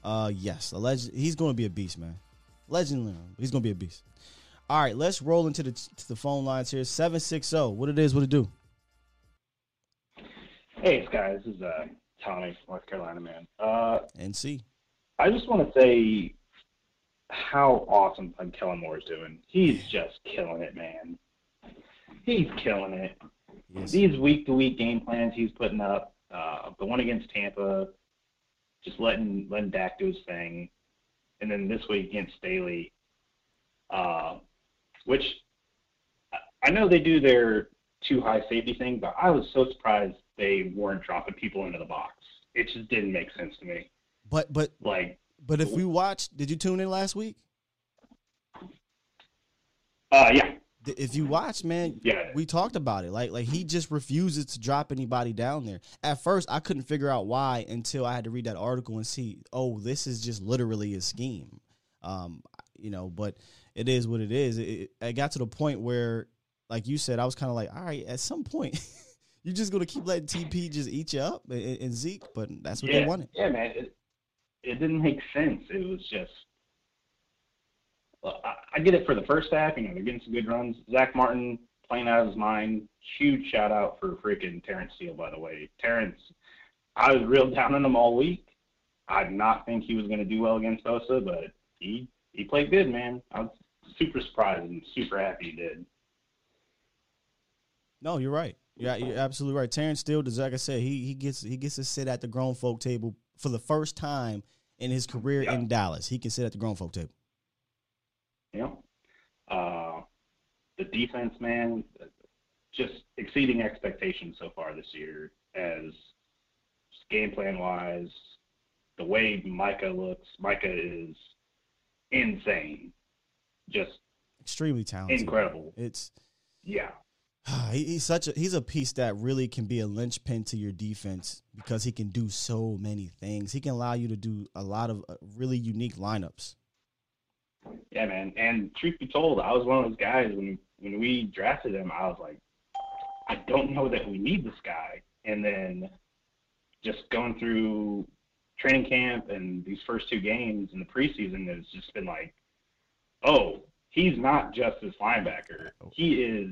Yes, a legend. He's going to be a beast, man. Legendary. He's going to be a beast. All right, let's roll into the phone lines here. 760. What it is? What it do? Hey, it's guys. This is Tommy, North Carolina man. NC. I just want to say how awesome Kellen Moore is doing. He's just killing it, man. He's killing it. Yes. These week-to-week game plans he's putting up. The one against Tampa, just letting Dak do his thing, and then this week against Staley. Which I know they do their too high safety thing, but I was so surprised they weren't dropping people into the box. It just didn't make sense to me. But if we watched, did you tune in last week? Yeah. If you watched, man, yeah, we talked about it. Like he just refuses to drop anybody down there. At first, I couldn't figure out why until I had to read that article and see, oh, this is just literally a scheme. You know, but it is what it is. It got to the point where, like you said, I was kind of like, all right, at some point, you're just going to keep letting TP just eat you up and Zeke, but that's what they wanted. Yeah, man. It didn't make sense. It was just – well, I get it for the first half. You know, they're getting some good runs. Zach Martin playing out of his mind. Huge shout-out for freaking Terrence Steele, by the way. Terrence, I was real down on him all week. I did not think he was going to do well against Bosa, but he played good, man. I was super surprised and super happy he did. No, you're right. Yeah, you're absolutely right. Terrence Steele, like I said, he gets to sit at the grown folk table for the first time in his career in Dallas. He can sit at the grown folk table. Yeah. The defense, man, just exceeding expectations so far this year as game plan-wise. The way Micah looks, Micah is – insane, just extremely talented, incredible. It's He's a piece that really can be a linchpin to your defense because he can do so many things. He can allow you to do a lot of really unique lineups. Yeah, man. And truth be told, I was one of those guys when we drafted him, I was like, I don't know that we need this guy. And then just going through training camp and these first two games in the preseason, it's just been like, oh, he's not just this linebacker. He is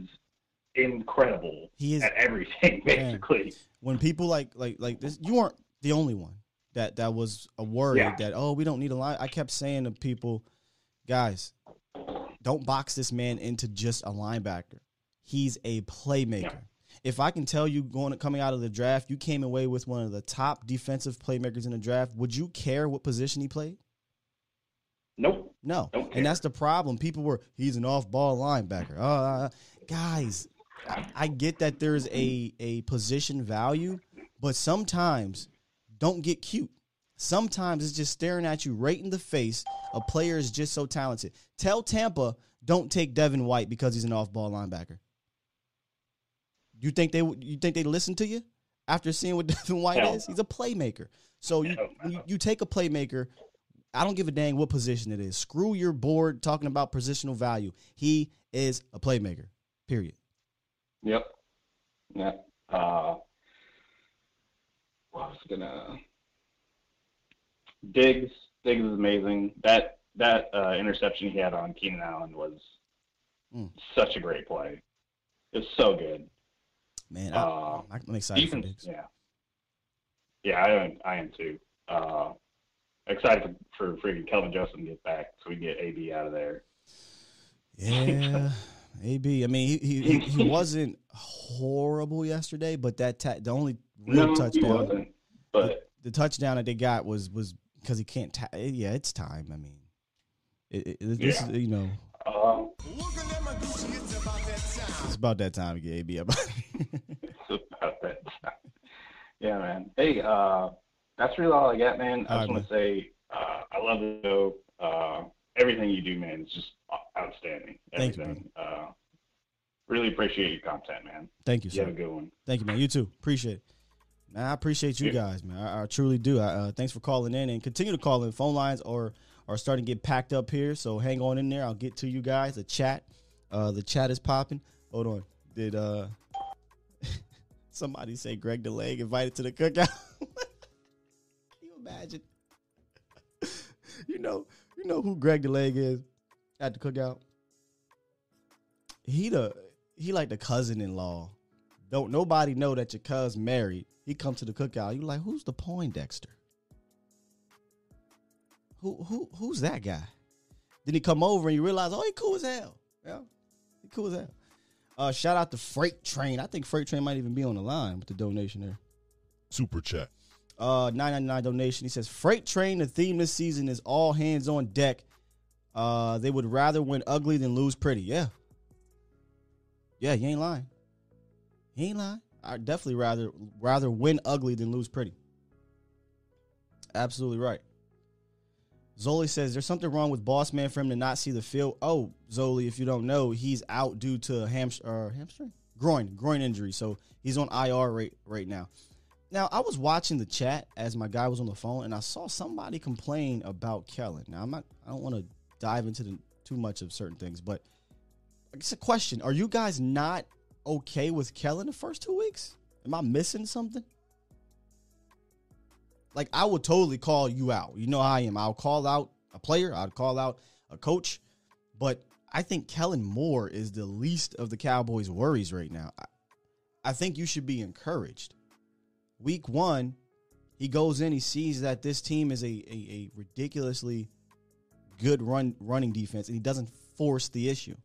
incredible at everything, basically. Man. When people like this, you weren't the only one that was a worry that, oh, we don't need a line. I kept saying to people, guys, don't box this man into just a linebacker. He's a playmaker. Yeah. If I can tell you coming out of the draft, you came away with one of the top defensive playmakers in the draft, would you care what position he played? Nope. No. And that's the problem. People were, he's an off-ball linebacker. Guys, I get that there's a position value, but sometimes don't get cute. Sometimes it's just staring at you right in the face. A player is just so talented. Tell Tampa, don't take Devin White because he's an off-ball linebacker. You think they listen to you after seeing what Devin White is? He's a playmaker. So you take a playmaker. I don't give a dang what position it is. Screw your board talking about positional value. He is a playmaker, period. Yep. Yeah. Diggs is amazing. That interception he had on Keenan Allen was such a great play. It's so good. Man, I'm excited for Diggs. Yeah. Yeah, I am too. Excited for freaking Kelvin Joseph to get back so we get AB out of there. Yeah, AB. I mean, he wasn't horrible yesterday, but the only real touchdown. He wasn't, but the touchdown that they got was because he can't. It's time. I mean, this is, you know. It's about that time to get AB up. It's about that time. Yeah, man. Hey, that's really all I got, man. I just want to say I love the show. Everything you do, man, is just outstanding. Everything. Thank you, man. Really appreciate your content, man. Thank you, sir. You have a good one. Thank you, man. You too. Appreciate it. Man, I appreciate you guys, man. I truly do. Thanks for calling in and continue to call in. Phone lines are starting to get packed up here, so hang on in there. I'll get to you guys. The chat is popping. Hold on. Did somebody say Greg DeLay invited to the cookout? Imagine, you know who Greg DeLay is at the cookout. He like the cousin-in-law. Don't nobody know that your cuz married. He comes to the cookout. You like, who's the Poindexter? Who's that guy? Then he come over and you realize, oh, he cool as hell. Yeah, he cool as hell. Shout out to Freight Train. I think Freight Train might even be on the line with the donation there. Super chat. $9.99 donation. He says, Freight Train, the theme this season is all hands on deck. They would rather win ugly than lose pretty. Yeah. Yeah, you ain't lying. He ain't lying. I'd definitely rather win ugly than lose pretty. Absolutely right. Zoli says, there's something wrong with Boss Man for him to not see the field. Oh, Zoli, if you don't know, he's out due to hamstring? Groin injury. So he's on IR right now. Now, I was watching the chat as my guy was on the phone, and I saw somebody complain about Kellen. Now, I don't want to dive into too much of certain things, but it's a question. Are you guys not okay with Kellen the first 2 weeks? Am I missing something? Like, I would totally call you out. You know how I am. I'll call out a player. I'd call out a coach. But I think Kellen Moore is the least of the Cowboys' worries right now. I think you should be encouraged. Week one, he goes in, he sees that this team is a ridiculously good running defense, and he doesn't force the issue.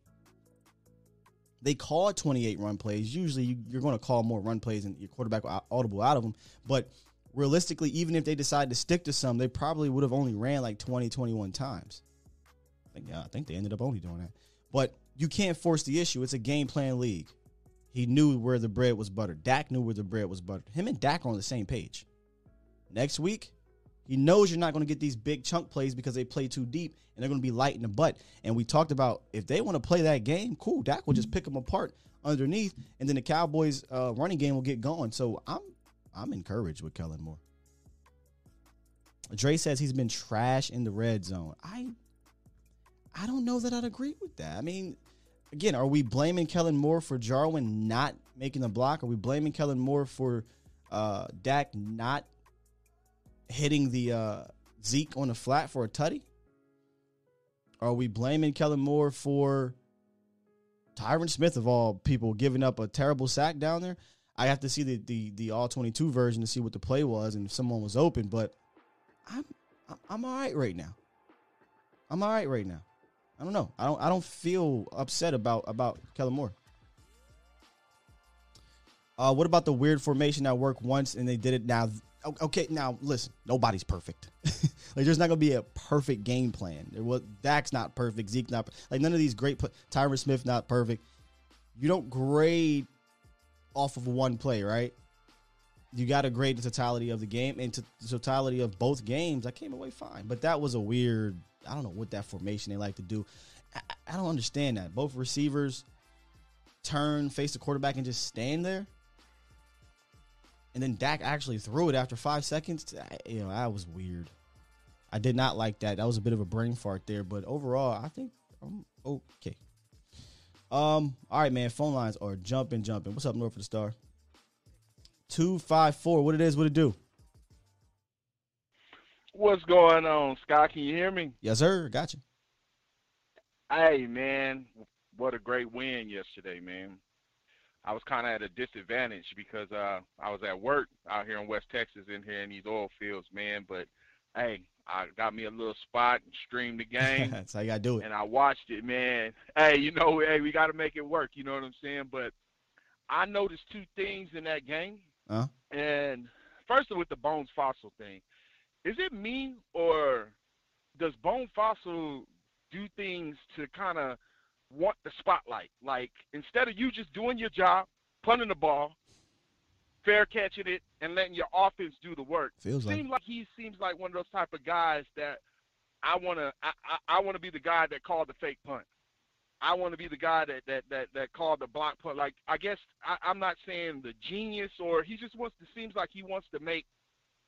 They call 28 run plays. Usually you're going to call more run plays and your quarterback will audible out of them. But realistically, even if they decide to stick to some, they probably would have only ran like 20, 21 times. I think they ended up only doing that. But you can't force the issue. It's a game plan league. He knew where the bread was buttered. Dak knew where the bread was buttered. Him and Dak are on the same page. Next week, he knows you're not going to get these big chunk plays because they play too deep and they're going to be light in the butt. And we talked about if they want to play that game, cool. Dak will just pick them apart underneath, and then the Cowboys running game will get going. So I'm encouraged with Kellen Moore. Dre says he's been trash in the red zone. I don't know that I'd agree with that. I mean, again, are we blaming Kellen Moore for Jarwin not making the block? Are we blaming Kellen Moore for Dak not hitting the Zeke on the flat for a tutty? Are we blaming Kellen Moore for Tyron Smith, of all people, giving up a terrible sack down there? I have to see the all-22 version to see what the play was and if someone was open, but I'm all right right now. I'm all right right now. I don't know. I don't feel upset about Kellen Moore. What about the weird formation that worked once and they did it now? Okay, now listen, nobody's perfect. Like, there's not gonna be a perfect game plan. Dak's not perfect. Zeke not like none of these great. Tyron Smith not perfect. You don't grade off of one play, right? You got to grade the totality of the game, and the totality of both games, I came away fine. But that was a weird. I don't know what that formation they like to do. I don't understand that. Both receivers turn, face the quarterback, and just stand there. And then Dak actually threw it after 5 seconds. That was weird. I did not like that. That was a bit of a brain fart there. But overall, I think I'm okay. All right, man. Phone lines are jumping. What's up, North of the Star? 254. What it is? What it do? What's going on, Scott? Can you hear me? Yes, sir. Got you. Hey, man. What a great win yesterday, man. I was kind of at a disadvantage because I was at work out here in West Texas, in here in these oil fields, man. But, hey, I got me a little spot and streamed the game. That's how you got to do it. And I watched it, man. Hey, we got to make it work. You know what I'm saying? But I noticed two things in that game. Uh-huh. And first, with the Bones Fossil thing, is it me or does Bones Fossil do things to kind of – want the spotlight? Like, instead of you just doing your job, punting the ball, fair catching it, and letting your offense do the work. He seems like one of those type of guys that I wanna be the guy that called the fake punt. I wanna be the guy that called the block punt. Like, I guess I'm not saying the genius, or he just seems like he wants to make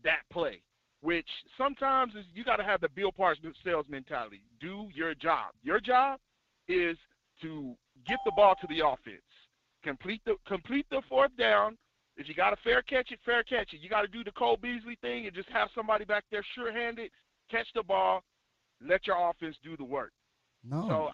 that play. Which sometimes is, you gotta have the Bill Parcells mentality. Do your job. Your job is to get the ball to the offense, complete the fourth down. If you got to fair catch it. You got to do the Cole Beasley thing and just have somebody back there sure-handed, catch the ball, let your offense do the work. No. So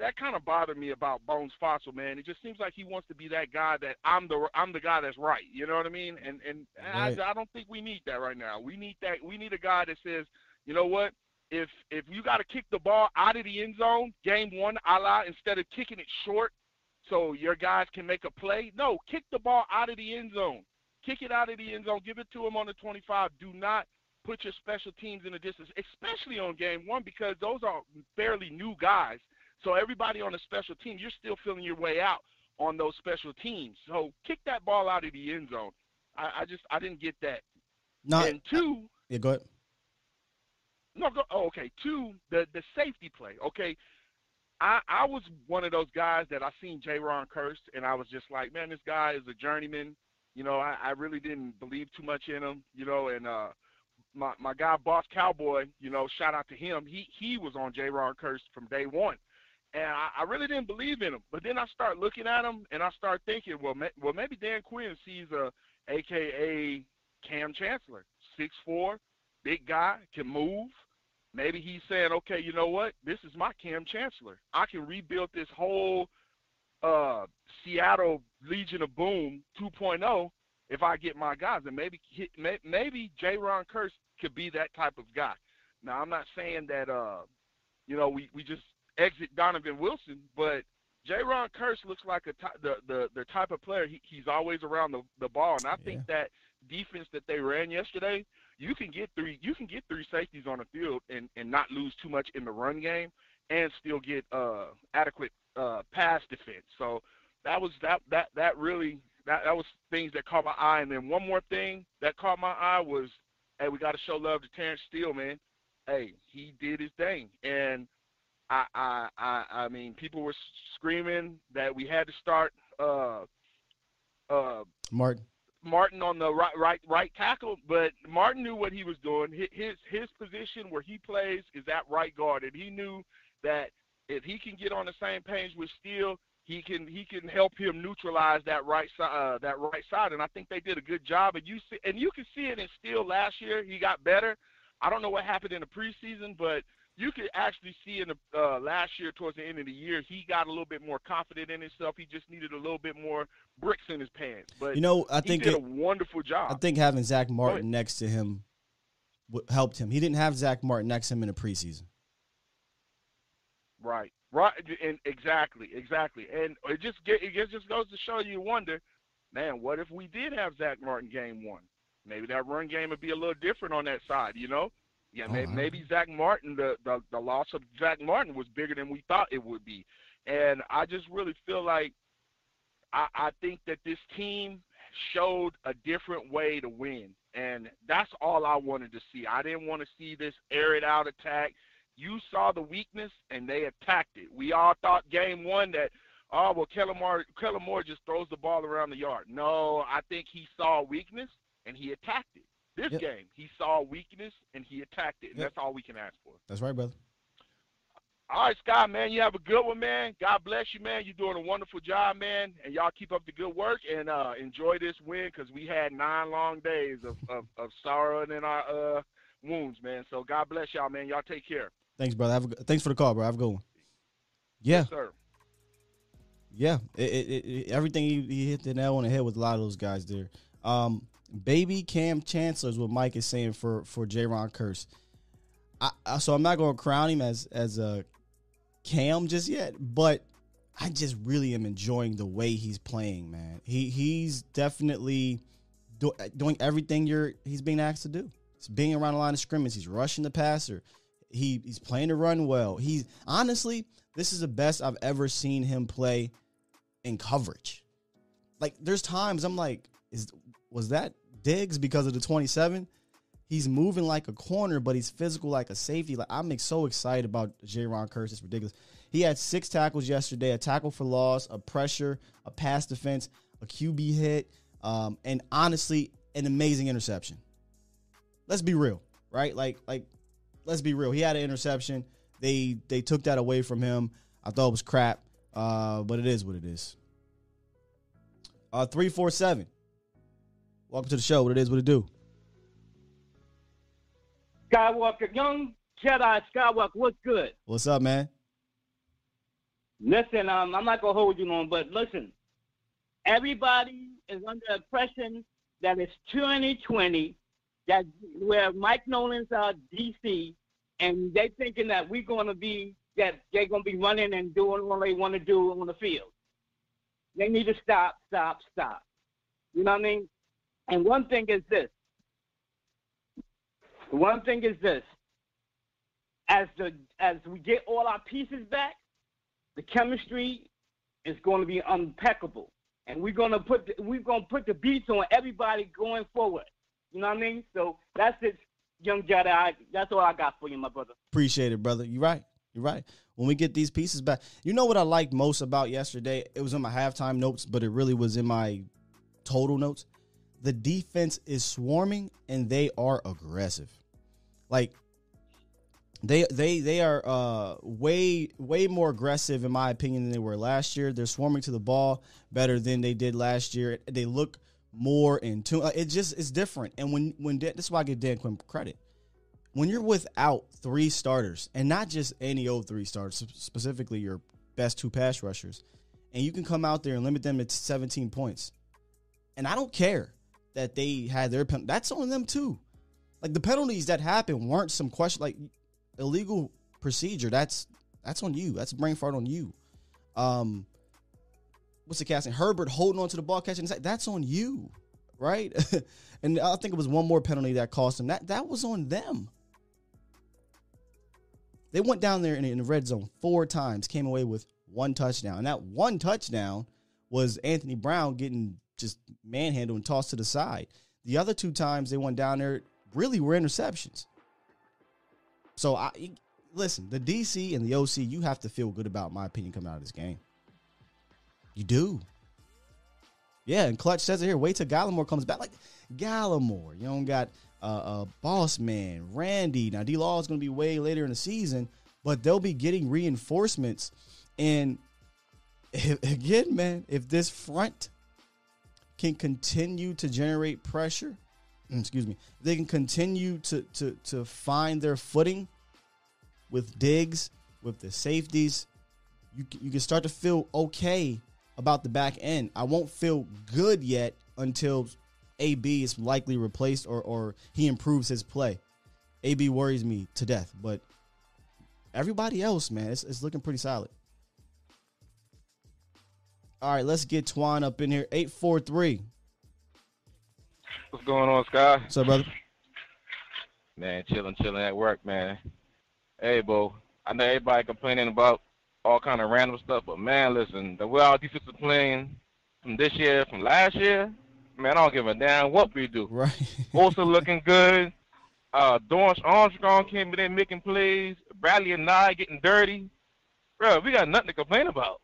that kind of bothered me about Bones Fossil, man. It just seems like he wants to be that guy that I'm the guy that's right. You know what I mean? And right. I don't think we need that right now. We need that. We need a guy that says, you know what? If you got to kick the ball out of the end zone, game one, a la, instead of kicking it short so your guys can make a play, no, kick the ball out of the end zone. Kick it out of the end zone. Give it to them on the 25. Do not put your special teams in the distance, especially on game one, because those are fairly new guys. So everybody on a special team, you're still feeling your way out on those special teams. So kick that ball out of the end zone. I didn't get that. Yeah, go ahead. Two, the safety play. Okay, I was one of those guys that I seen Jayron Kearse, and I was just like, man, this guy is a journeyman. You know, I really didn't believe too much in him, you know, and my guy, Boss Cowboy, you know, shout out to him. He was on Jayron Kearse from day one, and I really didn't believe in him. But then I start looking at him, and I start thinking, well, maybe Dan Quinn sees a.k.a. Cam Chancellor, 6'4", big guy, can move. Maybe he's saying, okay, you know what? This is my Cam Chancellor. I can rebuild this whole Seattle Legion of Boom 2.0 if I get my guys. And maybe Jayron Kearse could be that type of guy. Now, I'm not saying that, we just exit Donovan Wilson, but Jayron Kearse looks like the type of player. He's always around the ball. And I think that defense that they ran yesterday, you can get three safeties on the field and not lose too much in the run game and still get adequate pass defense. So that was things that caught my eye. And then one more thing that caught my eye was, hey, we got to show love to Terrence Steele, man. Hey, he did his thing. And I mean, people were screaming that we had to start Martin on the right tackle, but Martin knew what he was doing. His position where he plays is at right guard, and he knew that if he can get on the same page with Steele, he can help him neutralize that right side. And I think they did a good job. And you can see it in Steele last year. He got better. I don't know what happened in the preseason, but you could actually see in the last year, towards the end of the year, he got a little bit more confident in himself. He just needed a little bit more bricks in his pants. But I think he did a wonderful job. I think having Zach Martin next to him helped him. He didn't have Zach Martin next to him in the preseason. Right, and exactly. And it just goes to show you wonder, man, what if we did have Zach Martin game one? Maybe that run game would be a little different on that side, you know? Yeah, maybe Zach Martin, the loss of Zach Martin was bigger than we thought it would be. And I just really feel like I think that this team showed a different way to win. And that's all I wanted to see. I didn't want to see this air-it-out attack. You saw the weakness, and they attacked it. We all thought game one that, oh, well, Kellen Moore just throws the ball around the yard. No, I think he saw weakness, and he attacked it. This game, he saw weakness, and he attacked it, and that's all we can ask for. That's right, brother. All right, Sky, man, you have a good one, man. God bless you, man. You're doing a wonderful job, man, and y'all keep up the good work and enjoy this win, because we had 9 long days of sorrow and in our wounds, man. So God bless y'all, man. Y'all take care. Thanks, brother. Thanks for the call, bro. Have a good one. Yeah. Yes, sir. Yeah, everything he hit the nail on the head with a lot of those guys there. Baby Cam Chancellor is what Mike is saying for Jayron Kearse. So I'm not going to crown him as a Cam just yet, but I just really am enjoying the way he's playing, man. He's definitely doing everything he's being asked to do. He's being around the line of scrimmage. He's rushing the passer. He's playing the run well. He's honestly, this is the best I've ever seen him play in coverage. Like, there's times I'm like, was that Diggs because of the 27? He's moving like a corner, but he's physical like a safety. Like, I'm so excited about Jayron Kearse. It's ridiculous. He had 6 tackles yesterday, a tackle for loss, a pressure, a pass defense, a QB hit, and honestly, an amazing interception. Let's be real, right? Like let's be real. He had an interception. They took that away from him. I thought it was crap, but it is what it is. 347. Welcome to the show. What it is, what it do. Skywalker, young Jedi Skywalker, what's good? What's up, man? Listen, I'm not going to hold you long, but listen. Everybody is under impression that it's 2020, that where Mike Nolan's D.C., and they thinking that we're going to be, that they're going to be running and doing what they want to do on the field. They need to stop. You know what I mean? And one thing is this. As we get all our pieces back, the chemistry is going to be impeccable, and we're going to put the beats on everybody going forward. You know what I mean? So that's it, young Jedi. That's all I got for you, my brother. Appreciate it, brother. You're right. When we get these pieces back, you know what I liked most about yesterday? It was in my halftime notes, but it really was in my total notes. The defense is swarming, and they are aggressive. Like, they are way more aggressive, in my opinion, than they were last year. They're swarming to the ball better than they did last year. They look more in tune. It's different. And when this is why I give Dan Quinn credit. When you're without 3 starters, and not just any old 3 starters, specifically your best 2 pass rushers, and you can come out there and limit them to 17 points. And I don't care that they had their penalty. That's on them too. Like, the penalties that happened weren't some question, like illegal procedure. That's on you. That's a brain fart on you. What's the casting? Herbert holding on to the ball, catching. That's on you, right? And I think it was one more penalty that cost them. That was on them. They went down there in the red zone 4 times, came away with 1 touchdown. And that 1 touchdown was Anthony Brown getting just manhandled and tossed to the side. The other 2 times they went down there really were interceptions. So, listen, the DC and the OC, you have to feel good about, my opinion, coming out of this game. You do. Yeah, and Clutch says it here. Wait till Gallimore comes back. Like, Gallimore. You don't got Boss Man, Randy. Now, D-Law is going to be way later in the season, but they'll be getting reinforcements. And, again, man, if this front can continue to generate pressure, they can continue to find their footing with Diggs, with the safeties, you can start to feel okay about the back end. I won't feel good yet until AB is likely replaced or he improves his play. AB worries me to death, but everybody else, man, it's looking pretty solid. All right, let's get Twan up in here. 843. What's going on, Sky? What's up, brother? Man, chilling at work, man. Hey, Bo, I know everybody complaining about all kind of random stuff, but, man, listen, the way our defense is playing from this year, from last year, man, I don't give a damn what we do. Right. Bosa looking good. Dorrance Armstrong came in making plays. Bradley and I getting dirty. Bro, we got nothing to complain about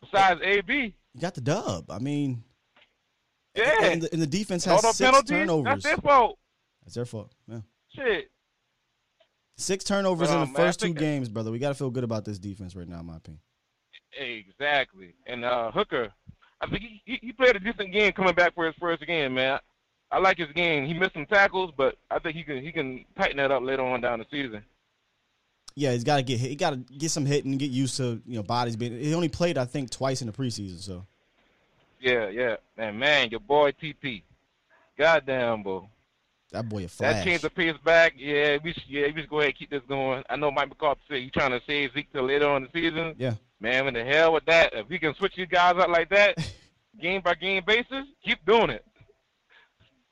besides A.B. You got the dub. I mean, yeah. And the defense has all 6 turnovers. That's their fault. That's their fault, yeah. Shit. 6 turnovers in the first 2 games, brother. We got to feel good about this defense right now, in my opinion. Exactly. And Hooker, I think he played a decent game coming back for his first game, man. I like his game. He missed some tackles, but I think he can tighten that up later on down the season. Yeah, he's got to get hit. He got to get some hit and get used to, you know, bodies being. He only played, I think, twice in the preseason, so. Yeah. And, man, your boy TP. Goddamn, boy. That boy a flash. That changed the pace back. Yeah, we should go ahead and keep this going. I know Mike McCarthy said he's trying to save Zeke till later on in the season. Yeah. Man, what the hell with that? If we can switch you guys out like that, game by game basis, keep doing it.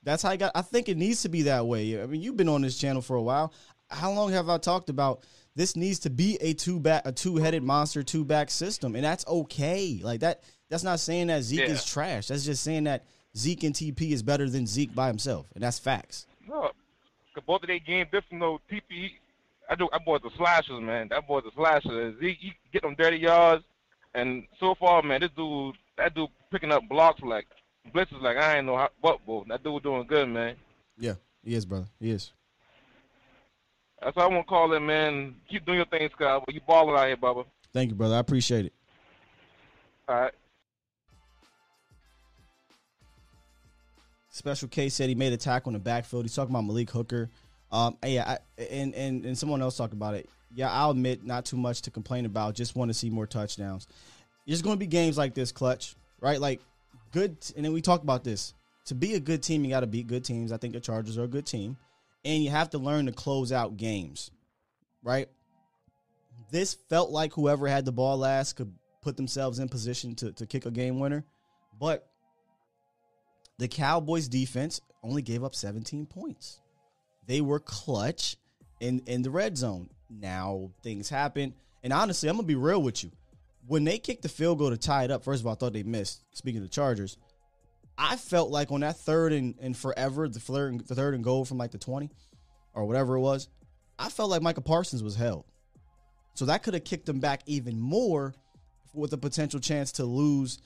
That's how I think it needs to be that way. I mean, you've been on this channel for a while. How long have I talked about this needs to be a two-headed monster, two-back system, and that's okay. Like that's not saying that Zeke is trash. That's just saying that Zeke and TP is better than Zeke by himself, and that's facts. No, because both of their game different, though. TP, that boy's a slasher, man. That boy's a slasher. Zeke, he get them dirty yards, and so far, man, that dude picking up blocks like blitzes like I ain't know how, but, bro, that dude doing good, man. Yeah, he is, brother. He is. That's what I want to call it, man. Keep doing your thing, Scott. You balling out here, Bubba. Thank you, brother. I appreciate it. All right. Special K said he made a tackle in the backfield. He's talking about Malik Hooker. And someone else talked about it. Yeah, I'll admit, not too much to complain about. Just want to see more touchdowns. There's going to be games like this, Clutch, right? Like, good. And then we talk about this. To be a good team, you got to beat good teams. I think the Chargers are a good team. And you have to learn to close out games, right? This felt like whoever had the ball last could put themselves in position to kick a game winner. But the Cowboys defense only gave up 17 points. They were clutch in the red zone. Now things happen. And honestly, I'm going to be real with you. When they kicked the field goal to tie it up, first of all, I thought they missed. Speaking of the Chargers, I felt like on that third and forever, the third and goal from like the 20 or whatever it was, I felt like Micah Parsons was held. So that could have kicked them back even more with a potential chance to lose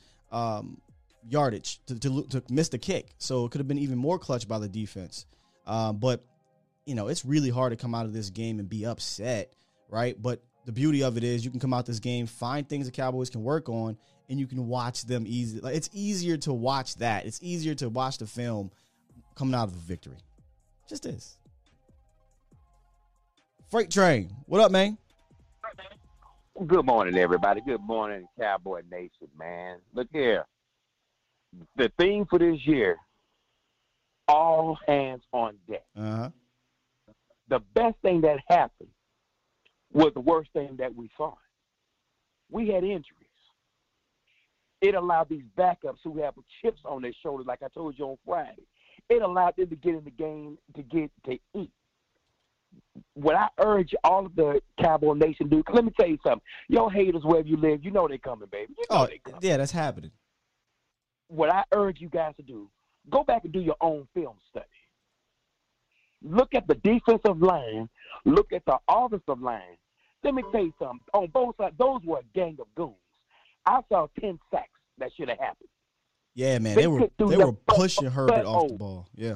yardage, to miss the kick. So it could have been even more clutch by the defense. But, you know, it's really hard to come out of this game and be upset, right? But the beauty of it is you can come out this game, find things the Cowboys can work on, and you can watch them easy. Like, it's easier to watch that. It's easier to watch the film coming out of a victory. Just this. Freight Train, what up, man? Good morning, everybody. Good morning, Cowboy Nation, man. Look here. The theme for this year, all hands on deck. Uh-huh. The best thing that happened was the worst thing that we saw. We had injuries. It allowed these backups who have chips on their shoulders, like I told you on Friday, it allowed them to get in the game to get to eat. What I urge all of the Cowboy Nation do, let me tell you something. Your haters, wherever you live, you know they're coming, baby. You know they're coming. Yeah, that's happening. What I urge you guys to do, go back and do your own film study. Look at the defensive line. Look at the offensive line. Let me tell you something. On both sides, those were a gang of goons. I saw 10 sacks that should have happened. Yeah, man, they were pushing Herbert off the ball. Yeah.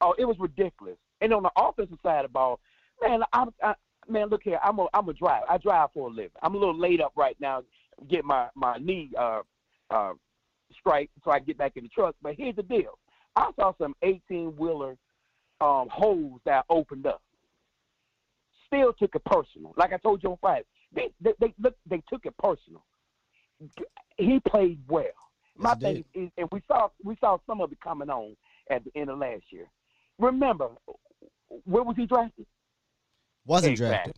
Oh, it was ridiculous. And on the offensive side of the ball, man, man, look here, I'm a driver. I drive for a living. I'm a little laid up right now, get my knee strike, so I get back in the truck. But here's the deal: I saw some 18-wheeler holes that I opened up. Still took it personal. Like I told you on Friday, they took it personal. He played well. My thing is, and we saw some of it coming on at the end of last year. Remember, where was he drafted? Wasn't drafted.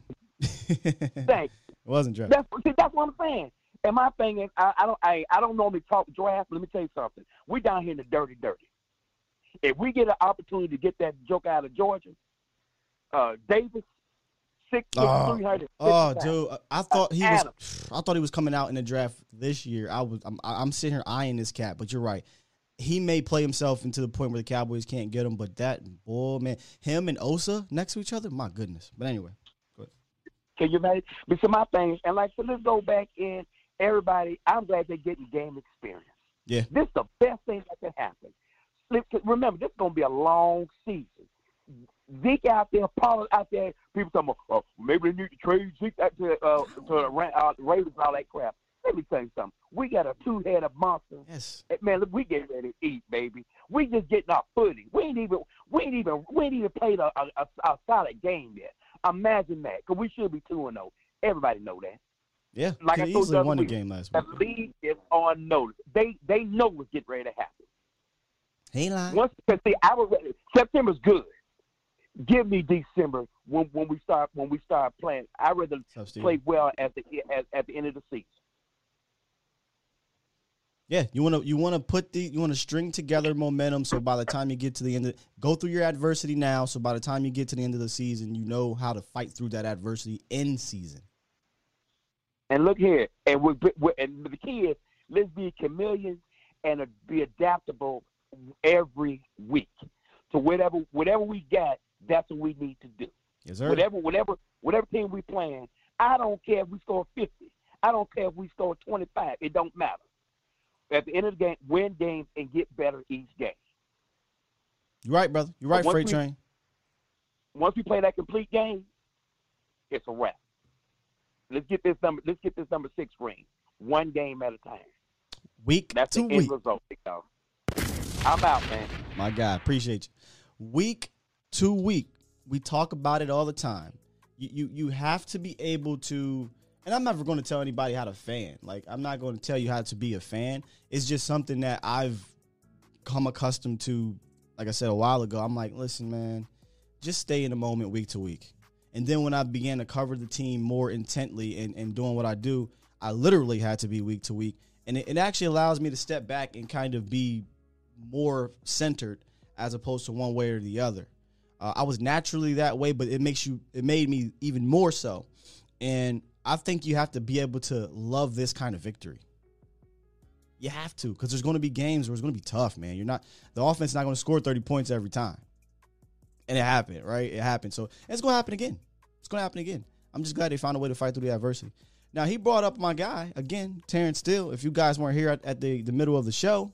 Thanks. Wasn't drafted. That's what I'm saying. And my thing is, I don't normally talk draft. But let me tell you something. We're down here in the dirty. If we get an opportunity to get that joke out of Georgia, Davis, 6'3", 300. Oh, dude, I thought he was coming out in the draft this year. I'm sitting here eyeing this cat, but you're right. He may play himself into the point where the Cowboys can't get him, but that boy, man, him and Osa next to each other, my goodness. But anyway, go ahead. Can you imagine? But so my thing, and like, so let's go back in. Everybody, I'm glad they're getting game experience. Yeah, this is the best thing that can happen. Remember, this is going to be a long season. Zeke out there, Pollard out there. People talking about, oh, maybe they need to trade Zeke out to Ravens, all that crap. Let me tell you something. We got a two-headed monster. Yes. Man, look, we getting ready to eat, baby. We just getting our footing. We ain't even played a solid game yet. Imagine that, because we should be 2-0. Everybody know that. Yeah, like I easily won the game last week. The league is on notice. They know what's getting ready to happen. Hey, lying. September's good. Give me December when we start playing. I rather play well at the end of the season. Yeah, you want to string together momentum. So by the time you get to the end, go through your adversity now. So by the time you get to the end of the season, you know how to fight through that adversity in season. And look here, and and the key is, let's be chameleons and be adaptable every week to whatever we got. That's what we need to do. Yes, sir. Whatever team we playing, I don't care if we score 50. I don't care if we score 25. It don't matter. At the end of the game, win games and get better each game. You're right, brother. You're right, Freight Train. Once we play that complete game, it's a wrap. Let's get this number 6 ring. One game at a time. Week That's to the week. End result, y'all. I'm out, man. My God, appreciate you. Week to week, we talk about it all the time. You have to be able to, and I'm never going to tell anybody how to fan. Like, I'm not going to tell you how to be a fan. It's just something that I've come accustomed to. Like I said a while ago, I'm like, listen, man, just stay in the moment week to week. And then when I began to cover the team more intently and doing what I do, I literally had to be week to week. And it actually allows me to step back and kind of be more centered as opposed to one way or the other. I was naturally that way, but it made me even more so. And I think you have to be able to love this kind of victory. You have to, because there's going to be games where it's going to be tough, man. The offense is not going to score 30 points every time. And it happened, right? It happened. So it's going to happen again. I'm just glad they found a way to fight through the adversity. Now, he brought up my guy, again, Terrence Steele. If you guys weren't here at the middle of the show,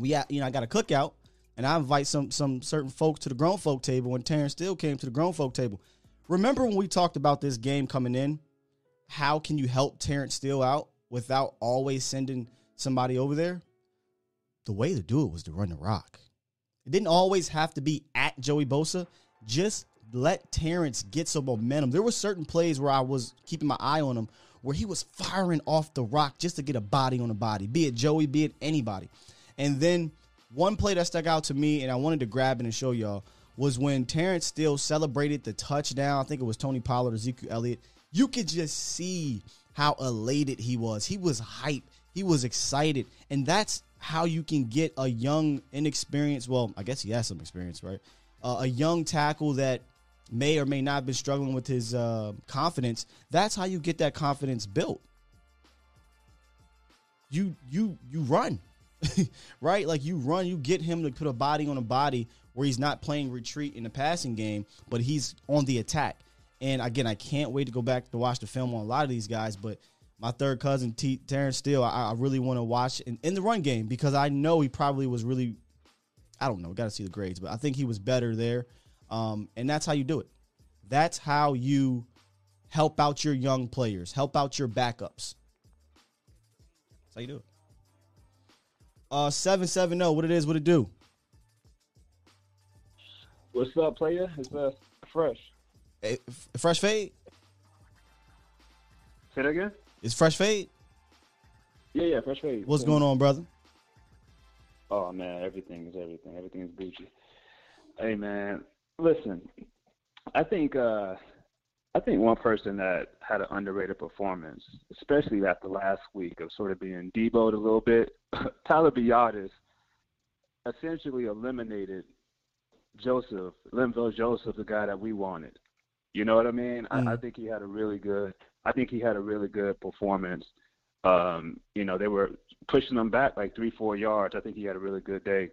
I got a cookout. And I invite some certain folks to the grown folk table. When Terrence Steele came to the grown folk table, remember when we talked about this game coming in? How can you help Terrence Steele out without always sending somebody over there? The way to do it was to run the rock. It didn't always have to be at Joey Bosa. Just let Terrence get some momentum. There were certain plays where I was keeping my eye on him, where he was firing off the rock just to get a body on a body, be it Joey, be it anybody. And then one play that stuck out to me, and I wanted to grab it and show y'all, was when Terrence Steele celebrated the touchdown. I think it was Tony Pollard or Zeke Elliott. You could just see how elated he was. He was hyped. He was excited. And that's how you can get a young, inexperienced, well, I guess he has some experience, right? A young tackle that may or may not have been struggling with his confidence. That's how you get that confidence built. You run. Right? Like, you run, you get him to put a body on a body where he's not playing retreat in the passing game, but he's on the attack. And again, I can't wait to go back to watch the film on a lot of these guys, but my third cousin, Terrence Steele, I really want to watch in the run game because I know he probably was really, I don't know, got to see the grades, but I think he was better there. And that's how you do it. That's how you help out your young players, help out your backups. That's how you do it. 770, what it is, what it do. What's up, player? It's Fresh. Hey, Fresh Fade? Say that again? It's Fresh Fade? Yeah, Fresh Fade. What's going on, brother? Oh, man, everything is everything. Everything is Gucci. Hey, man, listen, I think one person that had an underrated performance, especially after last week of sort of being deboed a little bit, Tyler Biadasz essentially eliminated Linval Joseph, the guy that we wanted. You know what I mean? Mm-hmm. I think he had a really good performance. You know, they were pushing him back like 3-4 yards. I think he had a really good day.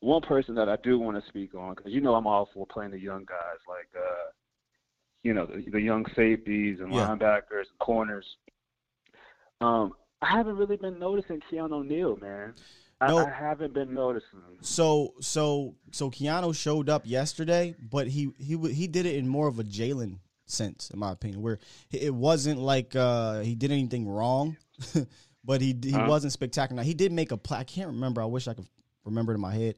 One person that I do want to speak on, because you know I'm all for playing the young guys, like you know, the young safeties and linebackers and corners. I haven't really been noticing Keanu Neal, man. I haven't been noticing him. So Keanu showed up yesterday, but he did it in more of a Jalen sense, in my opinion, where it wasn't like he did anything wrong, but he wasn't spectacular. Now, he did make a play. I can't remember. I wish I could remember it in my head.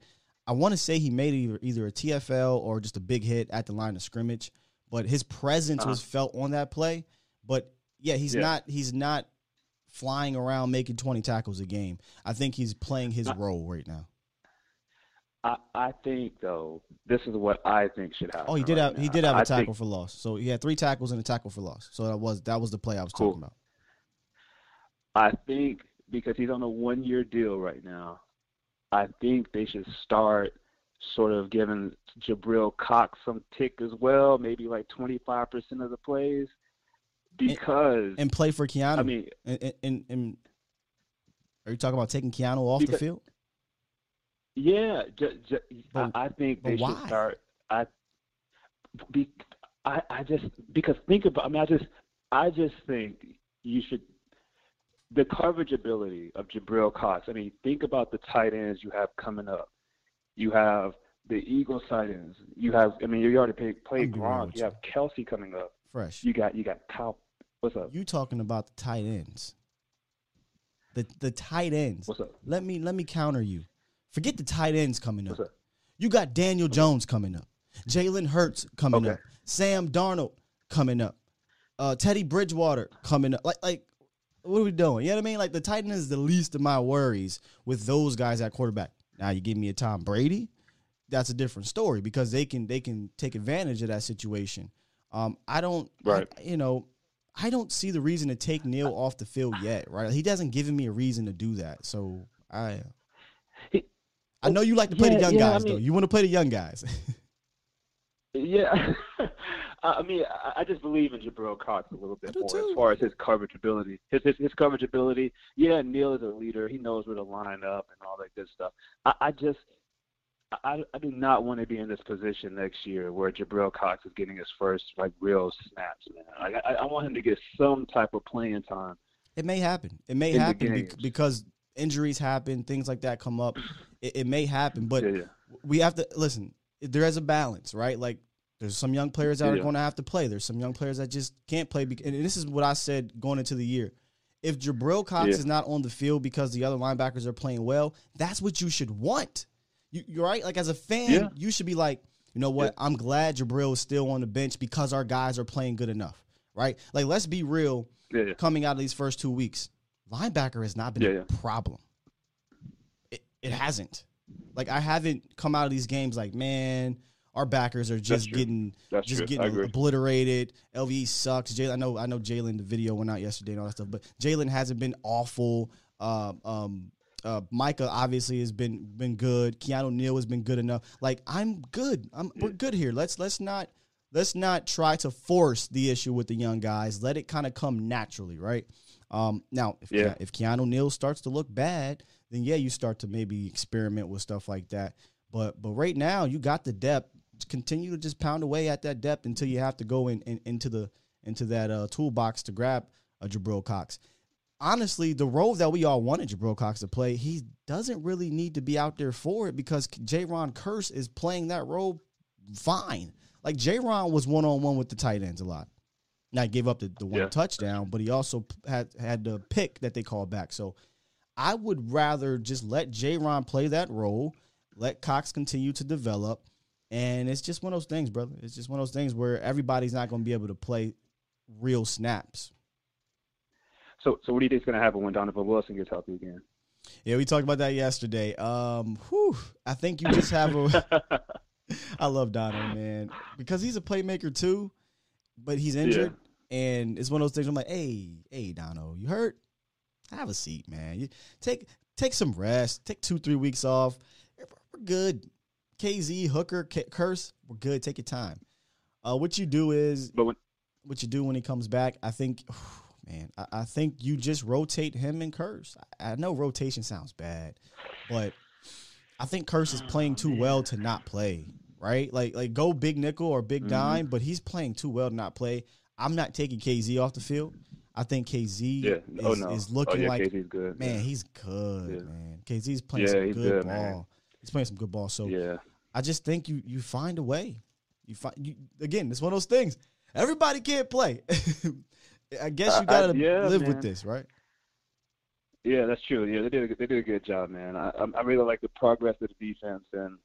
I want to say he made either a TFL or just a big hit at the line of scrimmage, but his presence was felt on that play. But yeah, he's not flying around making 20 tackles a game. I think he's playing his role right now. I think, though, this is what I think should happen. Oh, he did have a tackle for loss. So he had 3 tackles and a tackle for loss. So that was the play I was talking about. I think because he's on a 1-year deal right now, I think they should start sort of giving Jabril Cox some tick as well, maybe like 25% of the plays. Because and play for Keanu. I mean, and are you talking about taking Keanu off the field? Yeah, I think they should start. I just think you should. The coverage ability of Jabril Cox. I mean, think about the tight ends you have coming up. You have the Eagles tight ends. You have. I mean, you already played Gronk. You have Kelsey coming up. Fresh. You got Kyle. What's up? You talking about the tight ends? The tight ends. What's up? Let me counter you. Forget the tight ends coming up. You got Daniel Jones coming up. Jalen Hurts coming up. Sam Darnold coming up. Teddy Bridgewater coming up. Like what are we doing? You know what I mean? Like, the tight end is the least of my worries with those guys at quarterback. Now, you give me a Tom Brady, that's a different story because they can take advantage of that situation. I don't see the reason to take Neal off the field yet, right? He doesn't give me a reason to do that. So, I know you like to play the young guys, though. You want to play the young guys. Yeah. I mean, I just believe in Jabril Cox a little bit more as far as his coverage ability. His coverage ability, yeah, Neal is a leader. He knows where to line up and all that good stuff. I do not want to be in this position next year where Jabril Cox is getting his first, like, real snaps, man. I want him to get some type of playing time. It may happen. It may happen because injuries happen, things like that come up. It may happen, but we have to – listen, there is a balance, right? Like, there's some young players that are going to have to play. There's some young players that just can't play. And this is what I said going into the year. If Jabril Cox is not on the field because the other linebackers are playing well, that's what you should want. You're right. Like, as a fan, you should be like, you know what? I'm glad Jabril is still on the bench because our guys are playing good enough, right? Like, let's be real. Coming out of these first 2 weeks, linebacker has not been a problem. It hasn't. Like, I haven't come out of these games like, man, our backers are just getting obliterated. LVE sucks. Jalen, I know Jalen. The video went out yesterday and all that stuff, but Jalen hasn't been awful. Micah obviously has been good. Keanu Neal has been good enough. Like, I'm good. We're good here. Let's not try to force the issue with the young guys. Let it kind of come naturally, right? Now, if Keanu Neal starts to look bad, then you start to maybe experiment with stuff like that. But right now you got the depth. Continue to just pound away at that depth until you have to go into that toolbox to grab Jabril Cox. Honestly, the role that we all wanted Jabril Cox to play, he doesn't really need to be out there for it because Jayron Kearse is playing that role fine. Like, Jayron was one-on-one with the tight ends a lot. Now, he gave up the one touchdown, but he also had the pick that they called back. So I would rather just let Jayron play that role, let Cox continue to develop, and it's just one of those things, brother. It's just one of those things where everybody's not going to be able to play real snaps. So what do you think is going to happen when Donovan Wilson gets healthy again? Yeah, we talked about that yesterday. I think you just have a – I love Donovan, man, because he's a playmaker too. But he's injured, and it's one of those things. I'm like, hey, Dono, you hurt? Have a seat, man. You take some rest. Take 2-3 weeks off. We're good. KZ, Hooker, Kearse, we're good. Take your time. What you do is, what you do when he comes back, I think, I think you just rotate him and Kearse. I know rotation sounds bad, but I think Kearse is playing too well to not play. Right? Like go big nickel or big dime, but he's playing too well to not play. I'm not taking KZ off the field. I think KZ is looking like, KZ's good, man, he's good, man. KZ's playing some good ball. Man. He's playing some good ball. So I just think you find a way. Again, it's one of those things. Everybody can't play. I guess you got to live with this, right? Yeah, that's true. Yeah, they did a good job, man. I really like the progress of the defense, and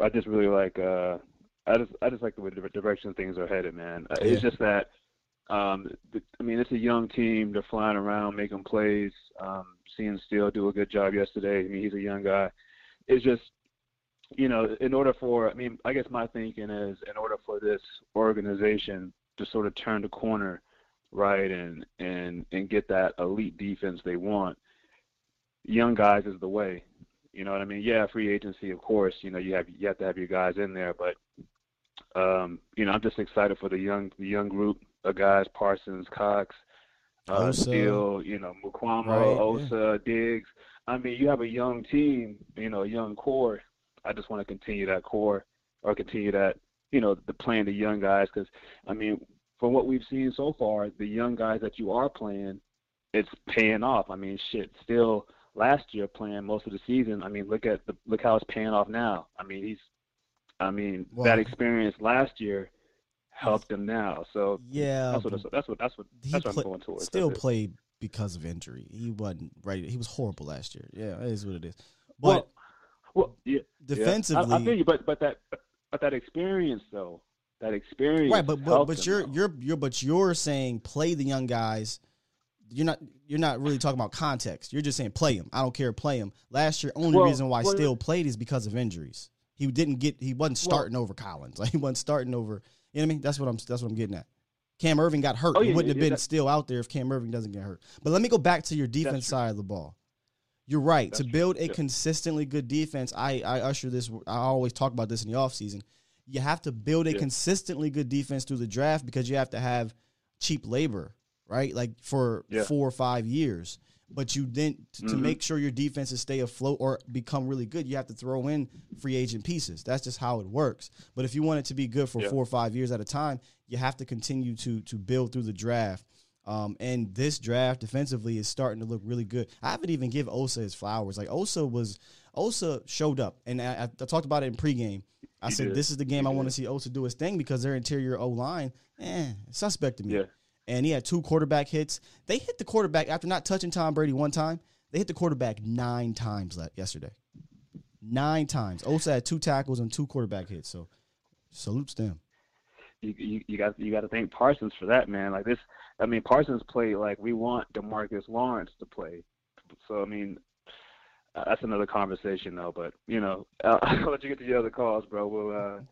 I just really like I just like the way the direction things are headed, man. It's just that it's a young team. They're flying around, making plays. Seeing Steele do a good job yesterday. I mean, he's a young guy. It's just, in order for I guess my thinking is in order for this organization to sort of turn the corner, right, and get that elite defense they want, young guys is the way. You know what I mean? Yeah, free agency, of course. You have to have your guys in there, but I'm just excited for the young group of guys: Parsons, Cox, Steele, Mukwama, Osa, Diggs. You have a young team, a young core. I just want to continue that core, or continue that, the playing the young guys, because from what we've seen so far, the young guys that you are playing, it's paying off. Still. Last year, playing most of the season, look how it's paying off now. That experience last year helped him now. So that's what I'm going towards. Still played because of injury. He wasn't ready. He was horrible last year. Yeah, it is what it is. But defensively, I feel you. But that experience though, right? But you're saying play the young guys. You're not really talking about context. You're just saying play him. I don't care, play him. Last year, only reason why Steele played is because of injuries. He wasn't starting over Collins. Like, he wasn't starting over. You know what I mean? That's what I'm getting at. Cam Irving got hurt. He wouldn't have been Steele out there if Cam Irving doesn't get hurt. But let me go back to your defense side of the ball. You're right. To build a consistently good defense, I always talk about this in the offseason. You have to build a consistently good defense through the draft because you have to have cheap labor. Right, like for 4 or 5 years, but you then to make sure your defenses stay afloat or become really good, you have to throw in free agent pieces. That's just how it works. But if you want it to be good for 4 or 5 years at a time, you have to continue to build through the draft. And this draft defensively is starting to look really good. I haven't even give Osa his flowers. Like Osa showed up, and I talked about it in pregame. I said this is the game I want to see Osa do his thing because their interior O line suspect to me. Yeah. And he had 2 quarterback hits. They hit the quarterback after not touching Tom Brady one time. They hit the quarterback 9 times yesterday. 9 times. Osa had 2 tackles and 2 quarterback hits. So, salutes them. You got to thank Parsons for that, man. Like this, Parsons played like we want DeMarcus Lawrence to play. So that's another conversation though. But I'll let you get to the other calls, bro. We'll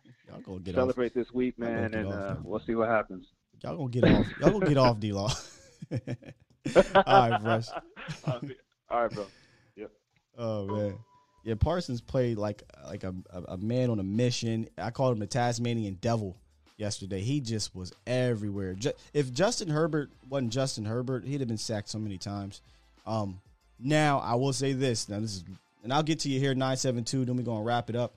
go get celebrate off. This week, man, and we'll see what happens. Y'all gonna get off. Y'all gonna get off, D-Law. All right, bro. All right, bro. Yep. Oh man. Yeah, Parsons played like a man on a mission. I called him the Tasmanian Devil yesterday. He just was everywhere. If Justin Herbert wasn't Justin Herbert, he'd have been sacked so many times. Now I will say this. Now this is, and I'll get to you here 972. Then we're gonna wrap it up.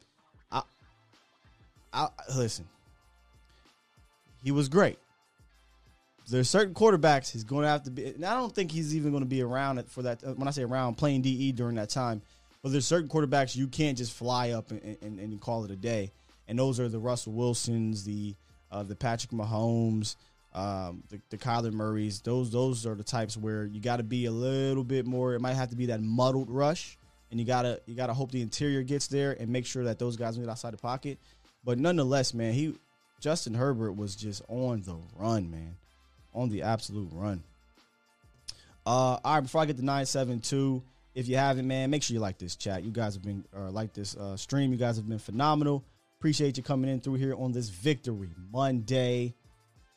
I listen. He was great. There's certain quarterbacks he's going to have to be. And I don't think he's even going to be around for that. When I say around, playing DE during that time. But there's certain quarterbacks you can't just fly up and call it a day. And those are the Russell Wilsons, the Patrick Mahomes, the Kyler Murrays. Those are the types where you got to be a little bit more. It might have to be that muddled rush. And you gotta hope the interior gets there and make sure that those guys don't get outside the pocket. But nonetheless, man, Justin Herbert was just on the run, man. On the absolute run. All right, before I get to 972, if you haven't, man, make sure you like this chat. You guys have been like this stream. You guys have been phenomenal. Appreciate you coming in through here on this Victory Monday.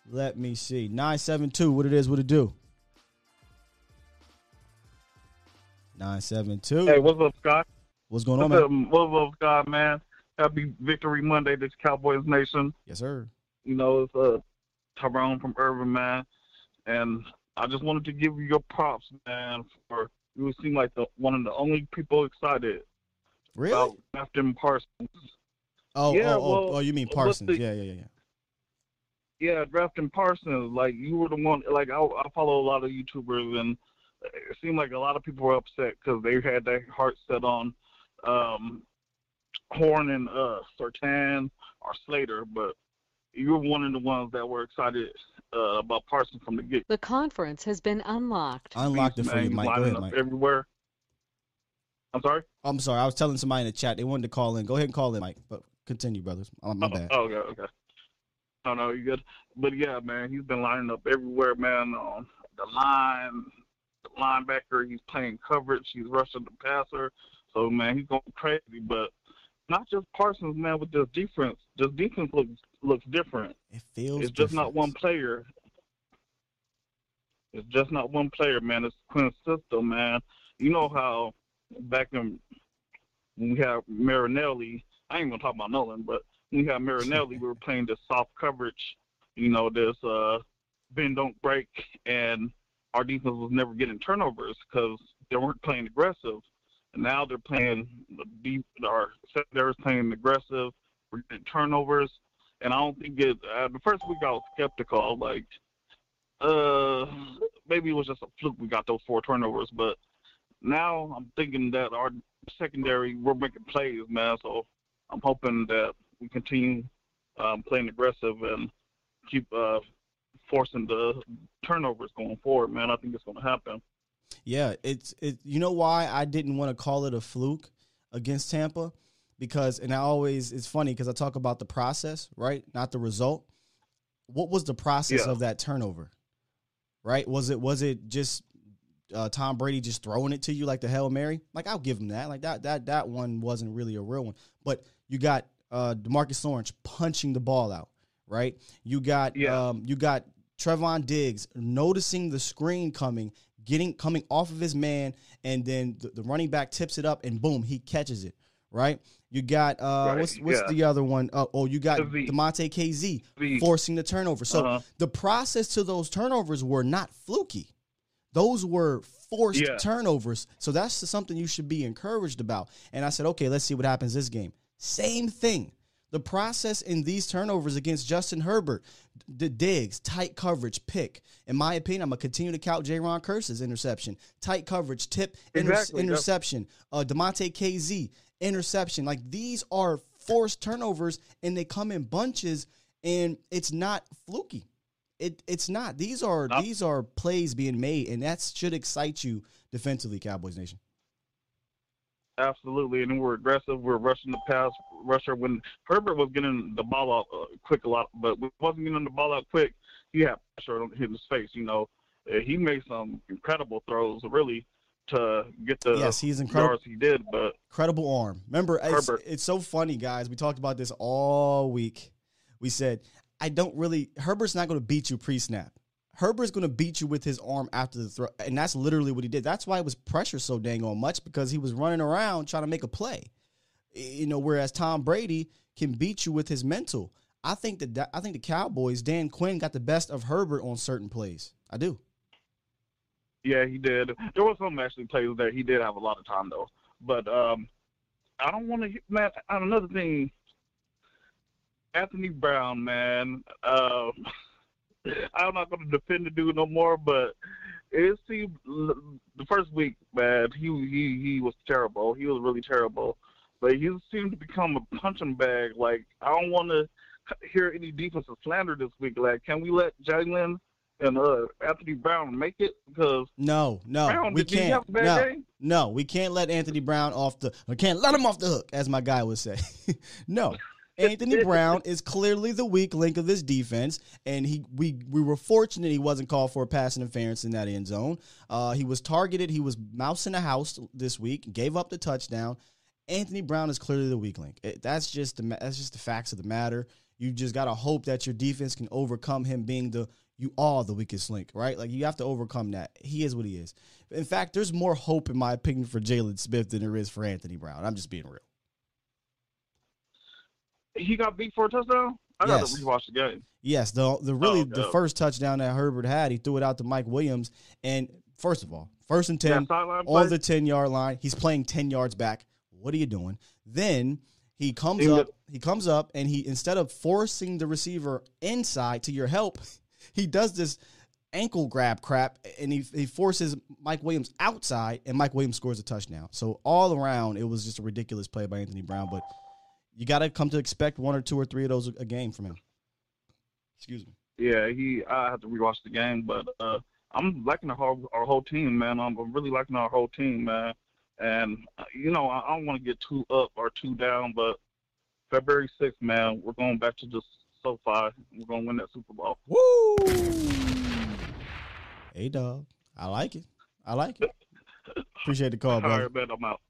Let me see. 972, what it is, what it do. 972. Hey, what's up, Scott? What's going on, man? What's up, Scott, man? Happy Victory Monday to Cowboys Nation. Yes, sir. You know, it's Tyrone from Urban, man. And I just wanted to give you your props, man, for you seem like one of the only people excited. Really? About Justin Parsons. Oh, yeah, you mean Parsons. Yeah, drafting Parsons. Like, you were the one. Like, I follow a lot of YouTubers, and it seemed like a lot of people were upset because they had their heart set on Horn and Sertan or Slater, but you were one of the ones that were excited about Parsons from the get. The conference has been unlocked. Unlocked it for you, Mike. Go ahead, Mike. Everywhere. I'm sorry? I'm sorry. I was telling somebody in the chat. They wanted to call in. Go ahead and call in, Mike. But continue, brothers. My bad. Oh, okay. No, you good. But, yeah, man, he's been lining up everywhere, man, on the line. Linebacker, he's playing coverage, he's rushing the passer, so man, he's going crazy. But not just Parsons, man, with this defense. This defense looks different. It feels it's different. Just not one player. It's just not one player, man. It's Quinn's system, man. You know how back when we had Marinelli, I ain't gonna talk about Nolan, but when we had Marinelli, we were playing this soft coverage, you know, this bend don't break, and our defense was never getting turnovers because they weren't playing aggressive. And now they're playing deep. Our secondary is playing aggressive. We're getting turnovers. And I don't think it – the first week I was skeptical. Like, maybe it was just a fluke we got those 4 turnovers. But now I'm thinking that our secondary, we're making plays, man. So I'm hoping that we continue playing aggressive and keep forcing the turnovers going forward, man. I think it's going to happen. Yeah, it's you know why I didn't want to call it a fluke against Tampa? Because, and I always, it's funny because I talk about the process, right? Not the result. What was the process of that turnover, right? Was it just Tom Brady just throwing it to you like the Hail Mary? Like, I'll give him that. Like, that one wasn't really a real one. But you got DeMarcus Lawrence punching the ball out, right? You got you got Trevin Diggs noticing the screen coming off of his man, and then the running back tips it up, and boom, he catches it, right? You got what's the other one? You got DeMonte KZ forcing the turnover. So the process to those turnovers were not fluky; those were forced turnovers. So that's something you should be encouraged about. And I said, okay, let's see what happens this game. Same thing. The process in these turnovers against Justin Herbert, the Diggs, tight coverage, pick. In my opinion, I'm going to continue to count Jayron Kearse's interception. Tight coverage, tip, interception. DeMonte KZ, interception. Like, these are forced turnovers, and they come in bunches, and it's not fluky. It's not. These are plays being made, and that should excite you defensively, Cowboys Nation. Absolutely, and we're aggressive. We're rushing the pass rusher. When Herbert was getting the ball out quick a lot, but we wasn't getting the ball out quick, he had pressure on his face. You know, he made some incredible throws, really, to get the he's incredible. Yards he did, but incredible arm. Remember, it's so funny, guys. We talked about this all week. We said, Herbert's not going to beat you pre-snap. Herbert's going to beat you with his arm after the throw, and that's literally what he did. That's why it was pressure so dang on much, because he was running around trying to make a play. You know, whereas Tom Brady can beat you with his mental. I think the Cowboys, Dan Quinn, got the best of Herbert on certain plays. I do. Yeah, he did. There was some actually plays that he did have a lot of time though. But I don't want to, man. Another thing, Anthony Brown, man. I'm not going to defend the dude no more, but it seemed the first week, man, he was terrible. He was really terrible. But he seemed to become a punching bag. Like, I don't want to hear any defensive slander this week. Like, can we let Jalen and Anthony Brown make it? Because no, Brown, we can't. Have a bad day? No, we can't let Anthony Brown off the. We can't let him off the hook, as my guy would say. No. Anthony Brown is clearly the weak link of this defense, and we were fortunate he wasn't called for a pass interference in that end zone. He was targeted. He was mousing the house this week, gave up the touchdown. Anthony Brown is clearly the weak link. That's just the facts of the matter. You just got to hope that your defense can overcome him being the weakest link, right? Like, you have to overcome that. He is what he is. In fact, there's more hope, in my opinion, for Jalen Smith than there is for Anthony Brown. I'm just being real. He got beat for a touchdown? I got to rewatch the game. Yes, the first touchdown that Herbert had, he threw it out to Mike Williams. And first of all, first and 10 on the 10-yard line. He's playing 10 yards back. What are you doing? Then he comes up, and he, instead of forcing the receiver inside to your help, he does this ankle grab crap, and he forces Mike Williams outside, and Mike Williams scores a touchdown. So all around, it was just a ridiculous play by Anthony Brown, but you got to come to expect one or two or three of those a game from him. Excuse me. Yeah, I have to rewatch the game, but I'm liking our whole team, man. I'm really liking our whole team, man. And, you know, I don't want to get too up or too down, but February 6th, man, we're going back to just SoFi. We're going to win that Super Bowl. Woo! Hey, dog. I like it. Appreciate the call, bro. All right, man, I'm out.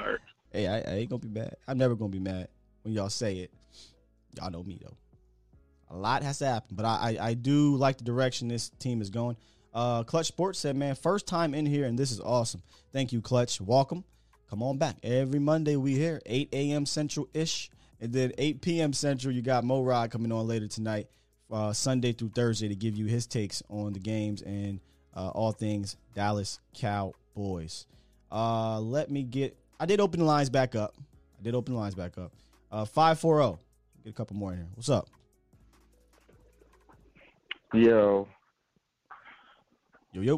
All right. Hey, I ain't going to be mad. I'm never going to be mad when y'all say it. Y'all know me, though. A lot has to happen, but I do like the direction this team is going. Clutch Sports said, man, first time in here, and this is awesome. Thank you, Clutch. Welcome. Come on back. Every Monday we here, 8 a.m. Central-ish, and then 8 p.m. Central, you got Mo Rod coming on later tonight, Sunday through Thursday, to give you his takes on the games and all things Dallas Cowboys. I did open the lines back up. 540. Get a couple more in here. What's up? Yo. Yeah,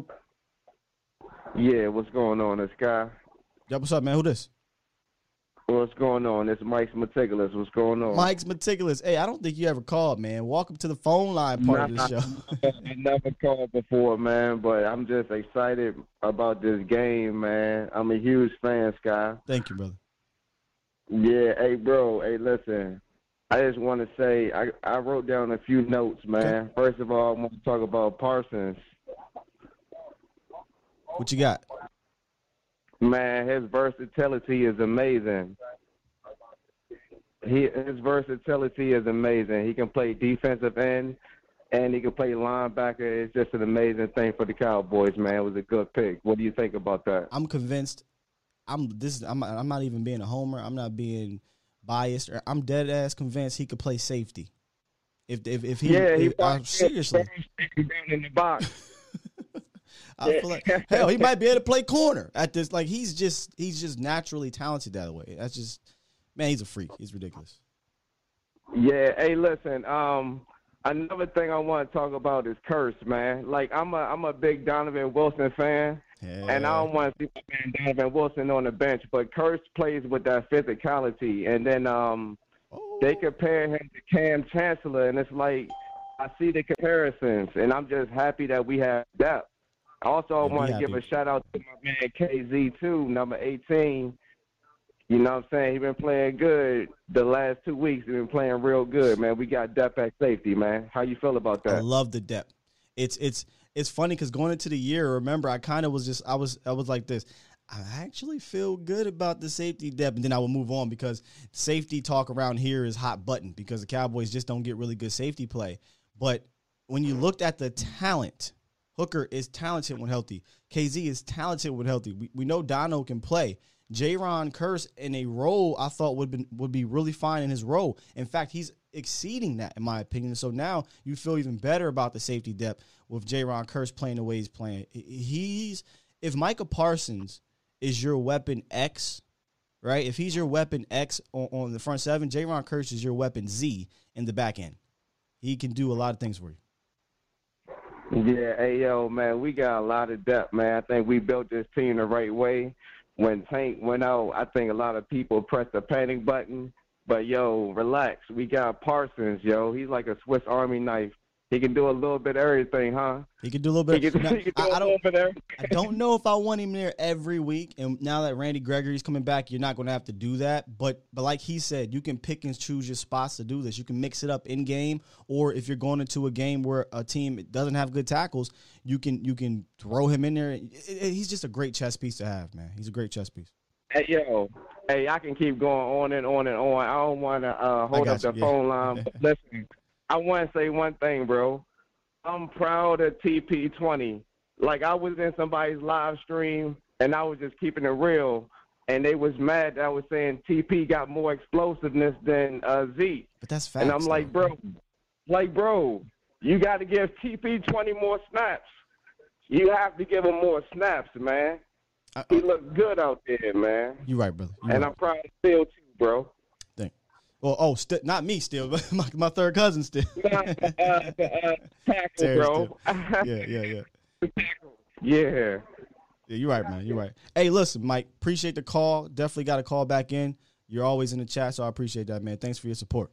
what's going on, this guy? Yo, what's up, man? Who this? What's going on? It's Mike's Meticulous. What's going on? Mike's Meticulous. Hey, I don't think you ever called, man. Welcome to the phone line part of the show. I never called before, man, but I'm just excited about this game, man. I'm a huge fan, Sky. Thank you, brother. Yeah, hey, bro. Hey, listen. I just want to say I wrote down a few notes, man. Okay. First of all, I want to talk about Parsons. What you got? Man, his versatility is amazing. He can play defensive end, and he can play linebacker. It's just an amazing thing for the Cowboys, man. It was a good pick. What do you think about that? I'm convinced. I'm not even being a homer. I'm not being biased. I'm dead ass convinced he could play safety. If he seriously down in the box. I feel like, hell, he might be able to play corner at this. Like, he's just naturally talented that way. That's just, man, he's a freak. He's ridiculous. Yeah. Hey, listen. Another thing I want to talk about is Kearse, man. Like, I'm a big Donovan Wilson fan, and I don't want to see my man Donovan Wilson on the bench. But Kearse plays with that physicality, and then they compare him to Cam Chancellor, and it's like I see the comparisons, and I'm just happy that we have depth. Also, I want to give a shout-out to my man KZ, too, number 18. You know what I'm saying? He's been playing good the last 2 weeks. He's been playing real good, man. We got depth at safety, man. How you feel about that? I love the depth. It's funny because going into the year, remember, I kind of was just – I was like this. I actually feel good about the safety depth, and then I will move on because safety talk around here is hot button because the Cowboys just don't get really good safety play. But when you looked at the talent – Hooker is talented when healthy. KZ is talented when healthy. We know Dono can play. Jayron Kearse in a role I thought would be really fine in his role. In fact, he's exceeding that, in my opinion. So now you feel even better about the safety depth with Jayron Kearse playing the way he's playing. If Micah Parsons is your weapon X, right? If he's your weapon X on the front seven, Jayron Kearse is your weapon Z in the back end. He can do a lot of things for you. Yeah, hey, yo, man, we got a lot of depth, man. I think we built this team the right way. When Tank went out, I think a lot of people pressed the panic button. But, yo, relax. We got Parsons, yo. He's like a Swiss Army knife. He can do a little bit of everything, huh? He can do a little bit. I don't know if I want him there every week. And now that Randy Gregory's coming back, you're not going to have to do that. But like he said, you can pick and choose your spots to do this. You can mix it up in game, or if you're going into a game where a team doesn't have good tackles, you can throw him in there. He's just a great chess piece to have, man. He's a great chess piece. Hey, yo. Hey, I can keep going on and on and on. I don't want to hold up the phone line. But listen. I want to say one thing, bro. I'm proud of TP20. Like, I was in somebody's live stream, and I was just keeping it real, and they was mad that I was saying TP got more explosiveness than Zeke. But that's facts. And I'm like, bro, you got to give TP20 more snaps. You have to give him more snaps, man. He looked good out there, man. You're right, brother. You're and right. I'm proud of Steele, too, bro. Well, not me, still, but my third cousin, still. Tackle, bro. Yeah. Yeah, you're right, man. You're right. Hey, listen, Mike, appreciate the call. Definitely got to call back in. You're always in the chat, so I appreciate that, man. Thanks for your support.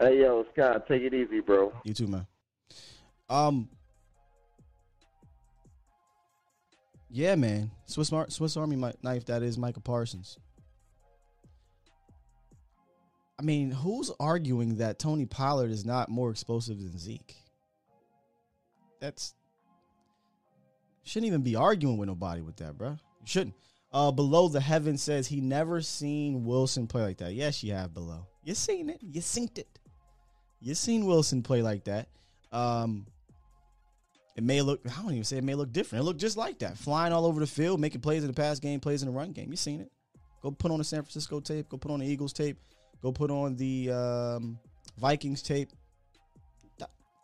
Hey, yo, Scott, take it easy, bro. You too, man. Yeah, man. Swiss Army knife, that is Micah Parsons. I mean, who's arguing that Tony Pollard is not more explosive than Zeke? That's shouldn't even be arguing with nobody with that, bro. You shouldn't. Below the Heaven says he never seen Wilson play like that. Yes, you have, Below. You seen it. You synced it. You seen Wilson play like that. It may look different. It looked just like that. Flying all over the field, making plays in the pass game, plays in the run game. You seen it. Go put on the San Francisco tape. Go put on the Eagles tape. Go put on the Vikings tape.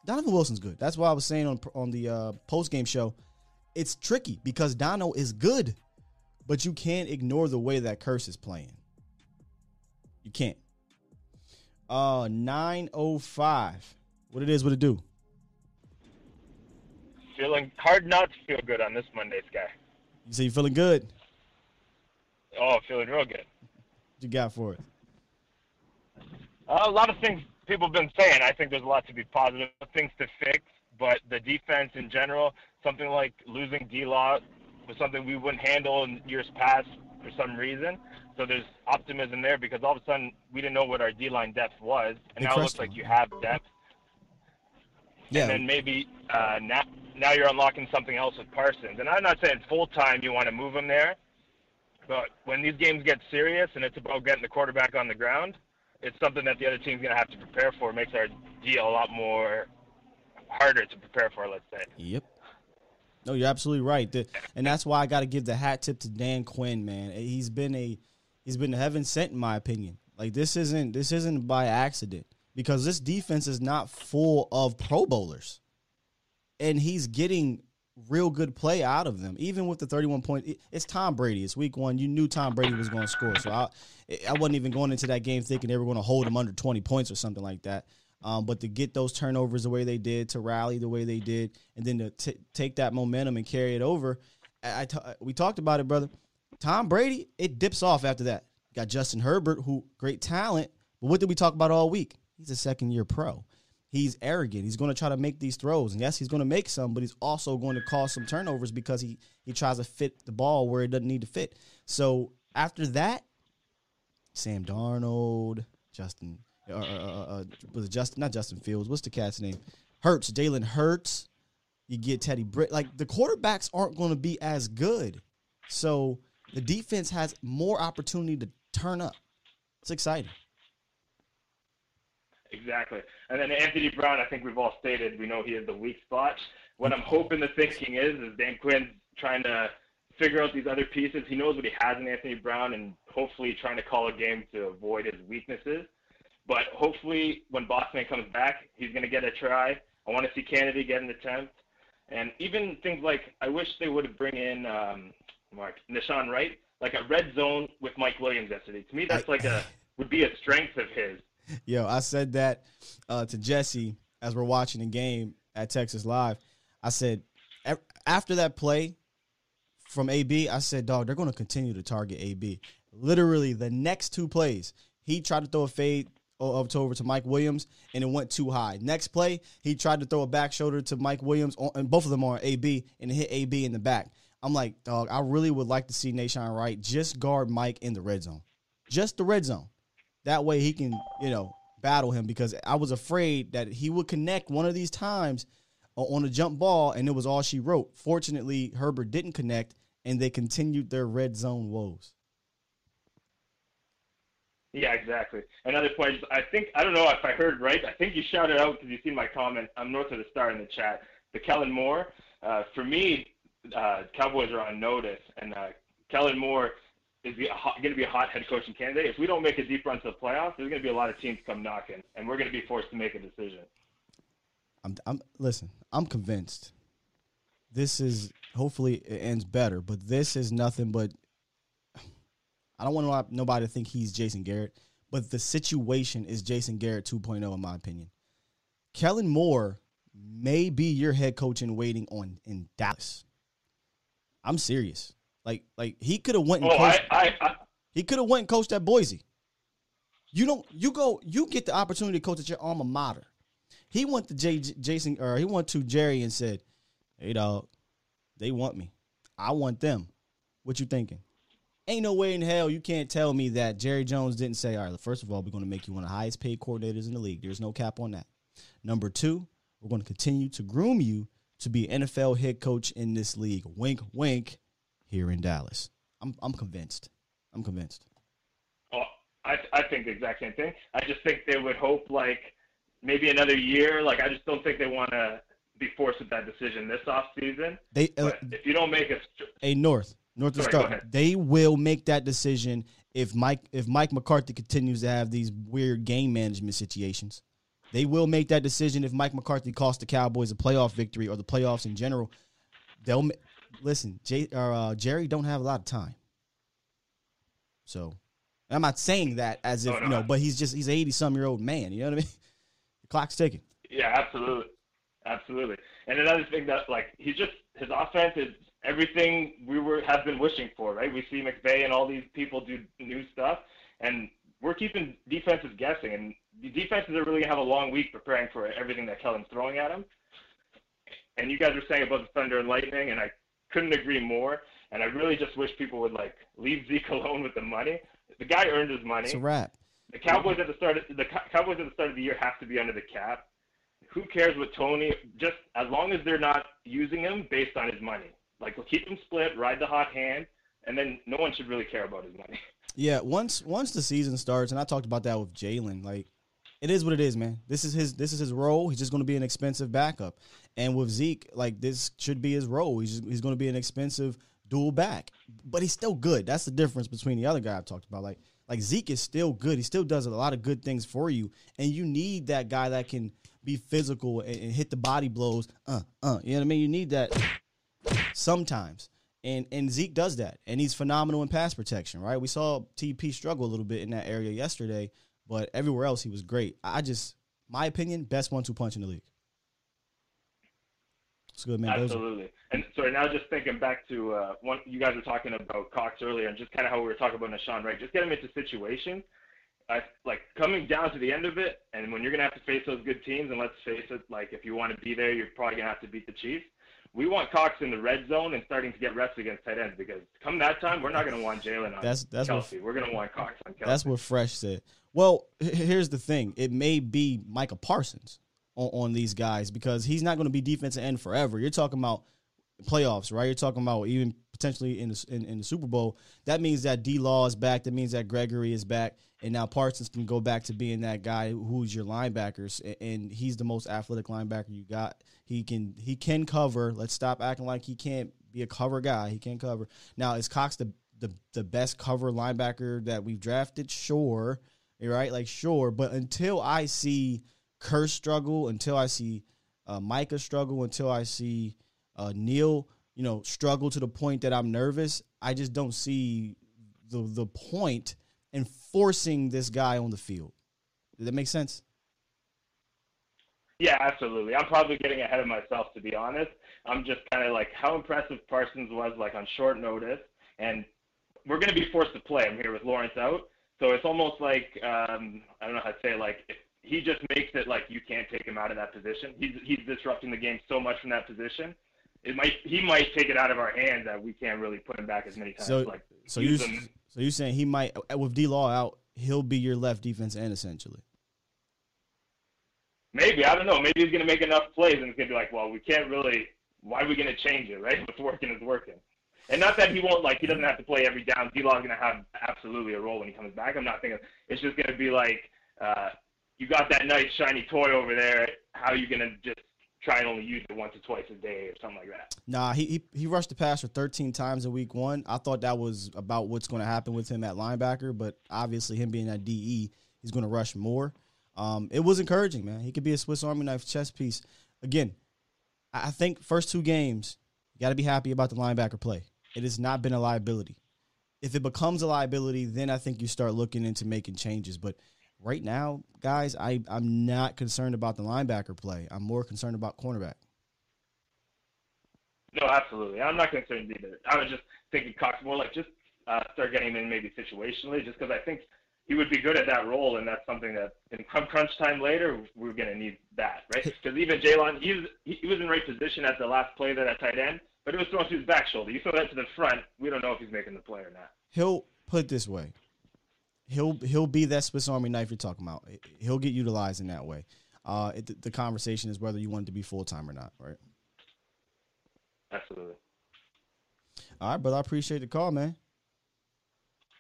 Donovan Wilson's good. That's why I was saying on the post-game show, it's tricky because Dono is good, but you can't ignore the way that Kearse is playing. You can't. 905. What it is, what it do. Feeling hard not to feel good on this Monday, Sky. So you feeling good? Oh, feeling real good. What you got for it? A lot of things people have been saying. I think there's a lot to be positive, things to fix, but the defense in general, something like losing D-Law was something we wouldn't handle in years past for some reason. So there's optimism there because all of a sudden we didn't know what our D-line depth was, and now it looks like you have depth. Yeah. And then maybe now you're unlocking something else with Parsons. And I'm not saying full-time you want to move him there, but when these games get serious and it's about getting the quarterback on the ground, it's something that the other team's going to have to prepare for. It makes our deal a lot more harder to prepare for, let's say. Yep. No, you're absolutely right. And that's why I got to give the hat tip to Dan Quinn, man. He's been heaven sent, in my opinion. Like, this isn't by accident because this defense is not full of Pro Bowlers. And he's getting real good play out of them, even with the 31 points. It's Tom Brady. It's week one. You knew Tom Brady was going to score, so I wasn't even going into that game thinking they were going to hold him under 20 points or something like that. But to get those turnovers the way they did, to rally the way they did, and then to take that momentum and carry it over, we talked about it, brother. Tom Brady, it dips off after that. Got Justin Herbert, who great talent, but what did we talk about all week? He's a second-year pro. He's arrogant. He's going to try to make these throws. And, yes, he's going to make some, but he's also going to cause some turnovers because he tries to fit the ball where it doesn't need to fit. So, after that, Sam Darnold, not Justin Fields. What's the cat's name? Hurts, Jalen Hurts. You get Teddy Britt. Like, the quarterbacks aren't going to be as good. So, the defense has more opportunity to turn up. It's exciting. Exactly. And then Anthony Brown, I think we've all stated, we know he is the weak spot. What I'm hoping the thinking is Dan Quinn's trying to figure out these other pieces. He knows what he has in Anthony Brown and hopefully trying to call a game to avoid his weaknesses. But hopefully when Bosman comes back, he's going to get a try. I want to see Kennedy get an attempt. And even things like, I wish they would have bring in Nahshon Wright, like a red zone with Mike Williams yesterday. To me, that's like would be a strength of his. Yo, I said that to Jesse as we're watching the game at Texas Live. I said, after that play from AB, I said, dog, they're going to continue to target AB. Literally, the next two plays, he tried to throw a fade over to Mike Williams, and it went too high. Next play, he tried to throw a back shoulder to Mike Williams, and both of them are on AB, and it hit AB in the back. I'm like, dog, I really would like to see Nahshon Wright just guard Mike in the red zone. Just the red zone. That way he can, you know, battle him, because I was afraid that he would connect one of these times on a jump ball, and it was all she wrote. Fortunately, Herbert didn't connect, and they continued their red zone woes. Yeah, exactly. Another point, I think, I don't know if I heard right, I think you shouted out because you seen my comment. I'm north of the star in the chat. The Kellen Moore, for me, Cowboys are on notice, and Kellen Moore is going to be a hot head coaching candidate. If we don't make a deep run to the playoffs, there's going to be a lot of teams come knocking, and we're going to be forced to make a decision. Listen, I'm convinced. This is, hopefully it ends better, but this is nothing but, I don't want nobody to think he's Jason Garrett, but the situation is Jason Garrett 2.0 in my opinion. Kellen Moore may be your head coach in waiting on in Dallas. I'm serious. Like he could have went and coached. He could have went and coached at Boise. You get the opportunity to coach at your alma mater. He went to Jerry and said, "Hey dog, they want me. I want them. What you thinking?" Ain't no way in hell you can't tell me that Jerry Jones didn't say, all right, first of all, we're going to make you one of the highest paid coordinators in the league. There's no cap on that. Number two, we're going to continue to groom you to be an NFL head coach in this league. Wink, wink, here in Dallas. I'm convinced. I'm convinced. Oh, I think the exact same thing. I just think they would hope, like, maybe another year. Like, I just don't think they want to be forced with that decision this offseason. If you don't make a North of Star, they will make that decision if Mike McCarthy continues to have these weird game management situations. They will make that decision if Mike McCarthy costs the Cowboys a playoff victory or the playoffs in general. They'll listen. Jerry don't have a lot of time, so I'm not saying that as if but he's an 80-some-year-old man. You know what I mean? The clock's ticking. Yeah, absolutely. And another thing that his offense is everything we have been wishing for, right? We see McVay and all these people do new stuff, and we're keeping defenses guessing. And the defenses are really going to have a long week preparing for everything that Kellen's throwing at them. And you guys were saying about the thunder and lightning, and I couldn't agree more. And I really just wish people would, leave Zeke alone with the money. The guy earned his money. It's a wrap. The Cowboys at the start of the year have to be under the cap. Who cares what Tony? Just as long as they're not using him based on his money. We'll keep them split, ride the hot hand, and then no one should really care about his money. Yeah, once the season starts, and I talked about that with Jalen, it is what it is, man. This is his role. He's just going to be an expensive backup. And with Zeke, this should be his role. He's going to be an expensive dual back. But he's still good. That's the difference between the other guy I talked about. Like Zeke is still good. He still does a lot of good things for you. And you need that guy that can be physical and hit the body blows. You know what I mean? You need that sometimes, and Zeke does that, and he's phenomenal in pass protection, right? We saw TP struggle a little bit in that area yesterday, but everywhere else he was great. My opinion, best 1-2 punch in the league. It's good, man. Absolutely. And so now just thinking back to you guys were talking about Cox earlier, and just kind of how we were talking about Nahshon Wright, just get him into situation. Coming down to the end of it, and when you're going to have to face those good teams, and let's face it, if you want to be there, you're probably going to have to beat the Chiefs. We want Cox in the red zone and starting to get reps against tight ends, because come that time, we're not going to want Jalen on Kelsey. We're going to want Cox on Kelsey. That's what Fresh said. Well, here's the thing. It may be Micah Parsons on these guys, because he's not going to be defensive end forever. You're talking about playoffs, right? You're talking about even potentially in the Super Bowl. That means that D-Law is back. That means that Gregory is back. And now Parsons can go back to being that guy who's your linebackers, and he's the most athletic linebacker you got. He can cover. Let's stop acting like he can't be a cover guy. He can cover. Now, is Cox the best cover linebacker that we've drafted? Sure, right? Sure. But until I see Kearse struggle, until I see Micah struggle, until I see Neil, struggle to the point that I'm nervous, I just don't see the point and forcing this guy on the field. Does that make sense? Yeah, absolutely. I'm probably getting ahead of myself, to be honest. I'm just kind of like how impressive Parsons was, like, on short notice. And we're going to be forced to play him here with Lawrence out. So it's almost like, I don't know how to say, like, if he just makes it like you can't take him out of that position. He's disrupting the game so much from that position. He might take it out of our hands that we can't really put him back as many times. So you're saying he might, with D-Law out, he'll be your left defense end, essentially. Maybe. I don't know. Maybe he's going to make enough plays and it's going to be like, well, we can't really – why are we going to change it, right? What's working is working. And not that he won't – like, he doesn't have to play every down. D-Law is going to have absolutely a role when he comes back. I'm not thinking – it's just going to be like, you got that nice shiny toy over there. How are you going to just try and only use it once or twice a day or something like that? Nah, he rushed the passer 13 times in week one. I thought that was about what's going to happen with him at linebacker, but obviously him being at DE, he's going to rush more. It was encouraging, man. He could be a Swiss Army knife chess piece. Again, I think first two games, you got to be happy about the linebacker play. It has not been a liability. If it becomes a liability, then I think you start looking into making changes. But right now, guys, I'm not concerned about the linebacker play. I'm more concerned about cornerback. No, absolutely. I'm not concerned either. I was just thinking Cox more like just start getting him in maybe situationally just because I think – he would be good at that role, and that's something that in crunch time later, we're going to need that, right? Because even Jalen, he was in right position at the last play there at tight end, but it was thrown to his back shoulder. You throw that to the front, we don't know if he's making the play or not. He'll put it this way. He'll be that Swiss Army knife you're talking about. He'll get utilized in that way. The conversation is whether you want it to be full-time or not, right? Absolutely. All right, brother, I appreciate the call, man.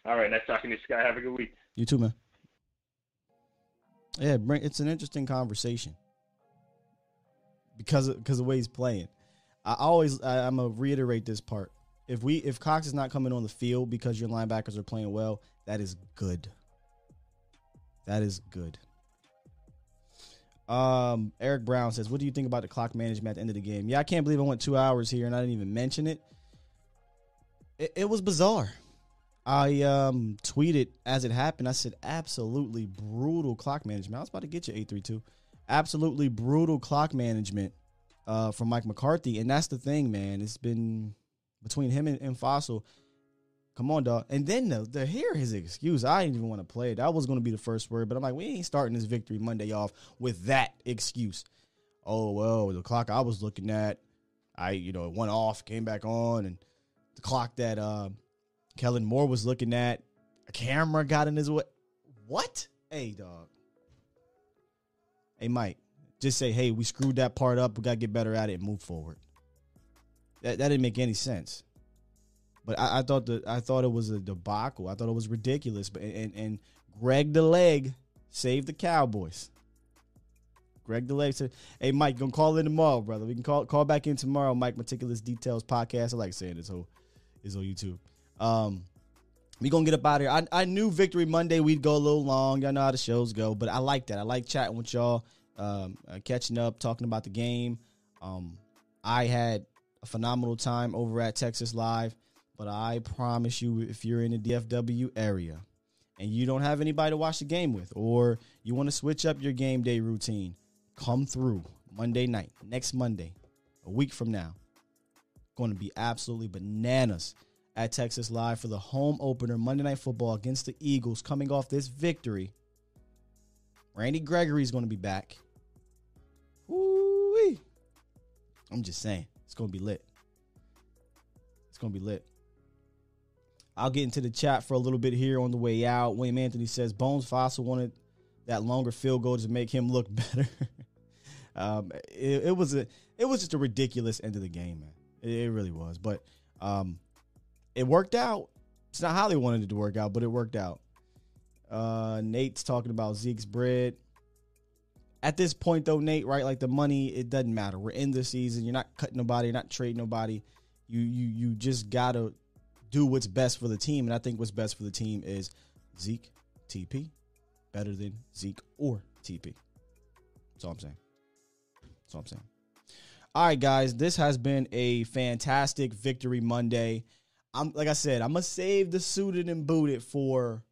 All right, nice talking to you, Sky. Have a good week. You too, man. Yeah, it's an interesting conversation because of the way he's playing. I'm gonna reiterate this part. If Cox is not coming on the field because your linebackers are playing well, that is good. That is good. Eric Brown says, "What do you think about the clock management at the end of the game?" Yeah, I can't believe I went 2 hours here and I didn't even mention it. It was bizarre. I tweeted as it happened. I said, absolutely brutal clock management. I was about to get you 832. Absolutely brutal clock management from Mike McCarthy. And that's the thing, man. It's been between him and Fossil. Come on, dog. And then to hear his excuse, I didn't even want to play it. That was going to be the first word. But I'm like, we ain't starting this Victory Monday off with that excuse. Oh, well, the clock I was looking at, it went off, came back on. And the clock that... Kellen Moore was looking at, a camera got in his way. What? Hey, dog. Hey, Mike, just say, hey, we screwed that part up. We got to get better at it and move forward. That didn't make any sense. But I thought it was a debacle. I thought it was ridiculous. But and Greg the Leg saved the Cowboys. Greg the Leg said, hey, Mike, going to call in tomorrow, brother. We can call back in tomorrow, Mike. Meticulous Details Podcast. I like saying this whole is on YouTube. We gonna get up out of here. I knew Victory Monday we'd go a little long. Y'all know how the shows go, but I like that. I like chatting with y'all, catching up, talking about the game. I had a phenomenal time over at Texas Live, but I promise you, if you're in the DFW area and you don't have anybody to watch the game with, or you want to switch up your game day routine, come through Monday night, next Monday, a week from now. Going to be absolutely bananas at Texas Live for the home opener, Monday Night Football against the Eagles, coming off this victory. Randy Gregory's going to be back. Woo-wee. I'm just saying, it's going to be lit. It's going to be lit. I'll get into the chat for a little bit here on the way out. William Anthony says, Bones Fossil wanted that longer field goal to make him look better. It was just a ridiculous end of the game, man. It really was, but... it worked out. It's not how they wanted it to work out, but it worked out. Nate's talking about Zeke's bread. At this point, though, Nate, right, like the money, it doesn't matter. We're in the season. You're not cutting nobody. You're not trading nobody. You just got to do what's best for the team, and I think what's best for the team is Zeke, TP, better than Zeke or TP. That's all I'm saying. That's all I'm saying. All right, guys, this has been a fantastic Victory Monday. Like I said, I'm going to save the suited and booted for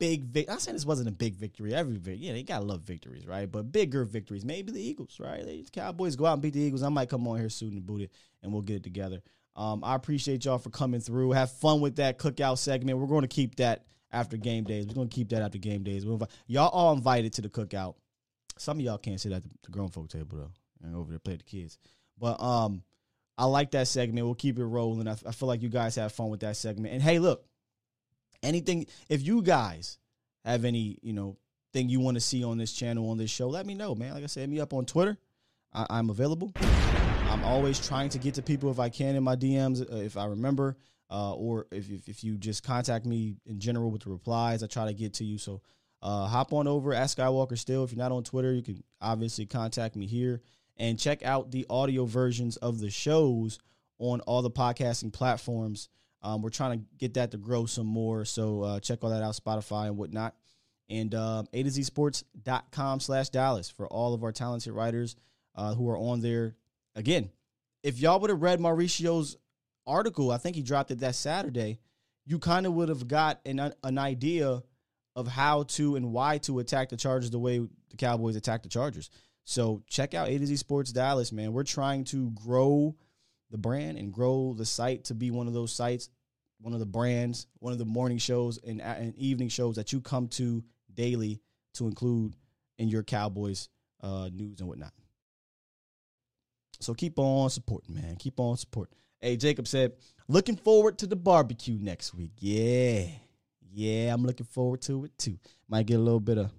big victory. I'm saying this wasn't a big victory. Every victory, yeah, they gotta love victories, right? But bigger victories, maybe the Eagles, right? The Cowboys go out and beat the Eagles. I might come on here soon and boot it, and we'll get it together. I appreciate y'all for coming through. Have fun with that cookout segment. We're going to keep that after game days. We're going to keep that after game days. Y'all all invited to the cookout. Some of y'all can't sit at the grown folk table, though, and over there play with the kids. But I like that segment. We'll keep it rolling. I feel like you guys have fun with that segment. And, hey, look, anything, if you guys have any, you know, thing you want to see on this channel, on this show, let me know, man. Like I said, hit me up on Twitter. I'm available. I'm always trying to get to people if I can in my DMs, if I remember, or if you just contact me in general with the replies, I try to get to you. So hop on over at Skywalker Still. If you're not on Twitter, you can obviously contact me here. And check out the audio versions of the shows on all the podcasting platforms. We're trying to get that to grow some more. So check all that out, Spotify and whatnot. And AtoZSports.com/Dallas for all of our talented writers who are on there. Again, if y'all would have read Mauricio's article, I think he dropped it that Saturday, you kind of would have got an idea of how to and why to attack the Chargers the way the Cowboys attacked the Chargers. So check out AtoZSports Dallas, man. We're trying to grow the brand and grow the site to be one of those sites, one of the brands, one of the morning shows and evening shows that you come to daily to include in your Cowboys news and whatnot. So keep on supporting, man. Keep on supporting. Hey, Jacob said, looking forward to the barbecue next week. Yeah. Yeah, I'm looking forward to it, too. Might get a little bit of...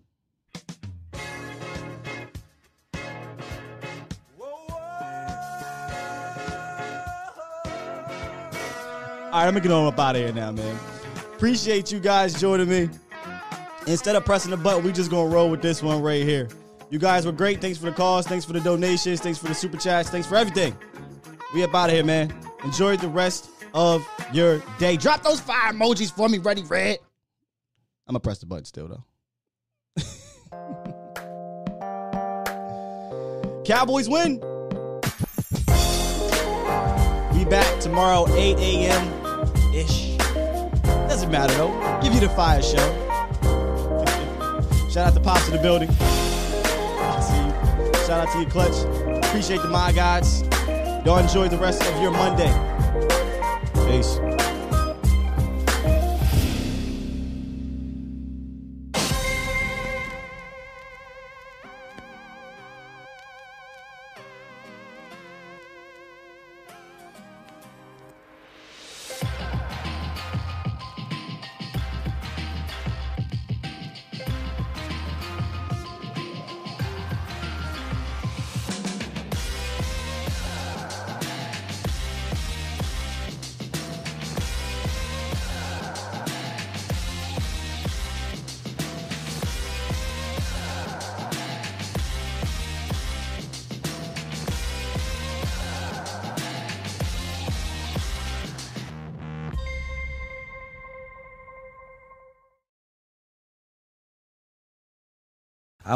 All right, I'm going to get on up out of here now, man. Appreciate you guys joining me. Instead of pressing the button, we just going to roll with this one right here. You guys were great. Thanks for the calls. Thanks for the donations. Thanks for the super chats. Thanks for everything. We up out of here, man. Enjoy the rest of your day. Drop those fire emojis for me, Ready Red. I'm going to press the button still, though. Cowboys win. Be back tomorrow, 8 a.m. ish. Doesn't matter though. Give you the fire show. Shout out to Pops in the building. I'll see you. Shout out to your clutch. Appreciate the my guys. Y'all enjoy the rest of your Monday. Peace. I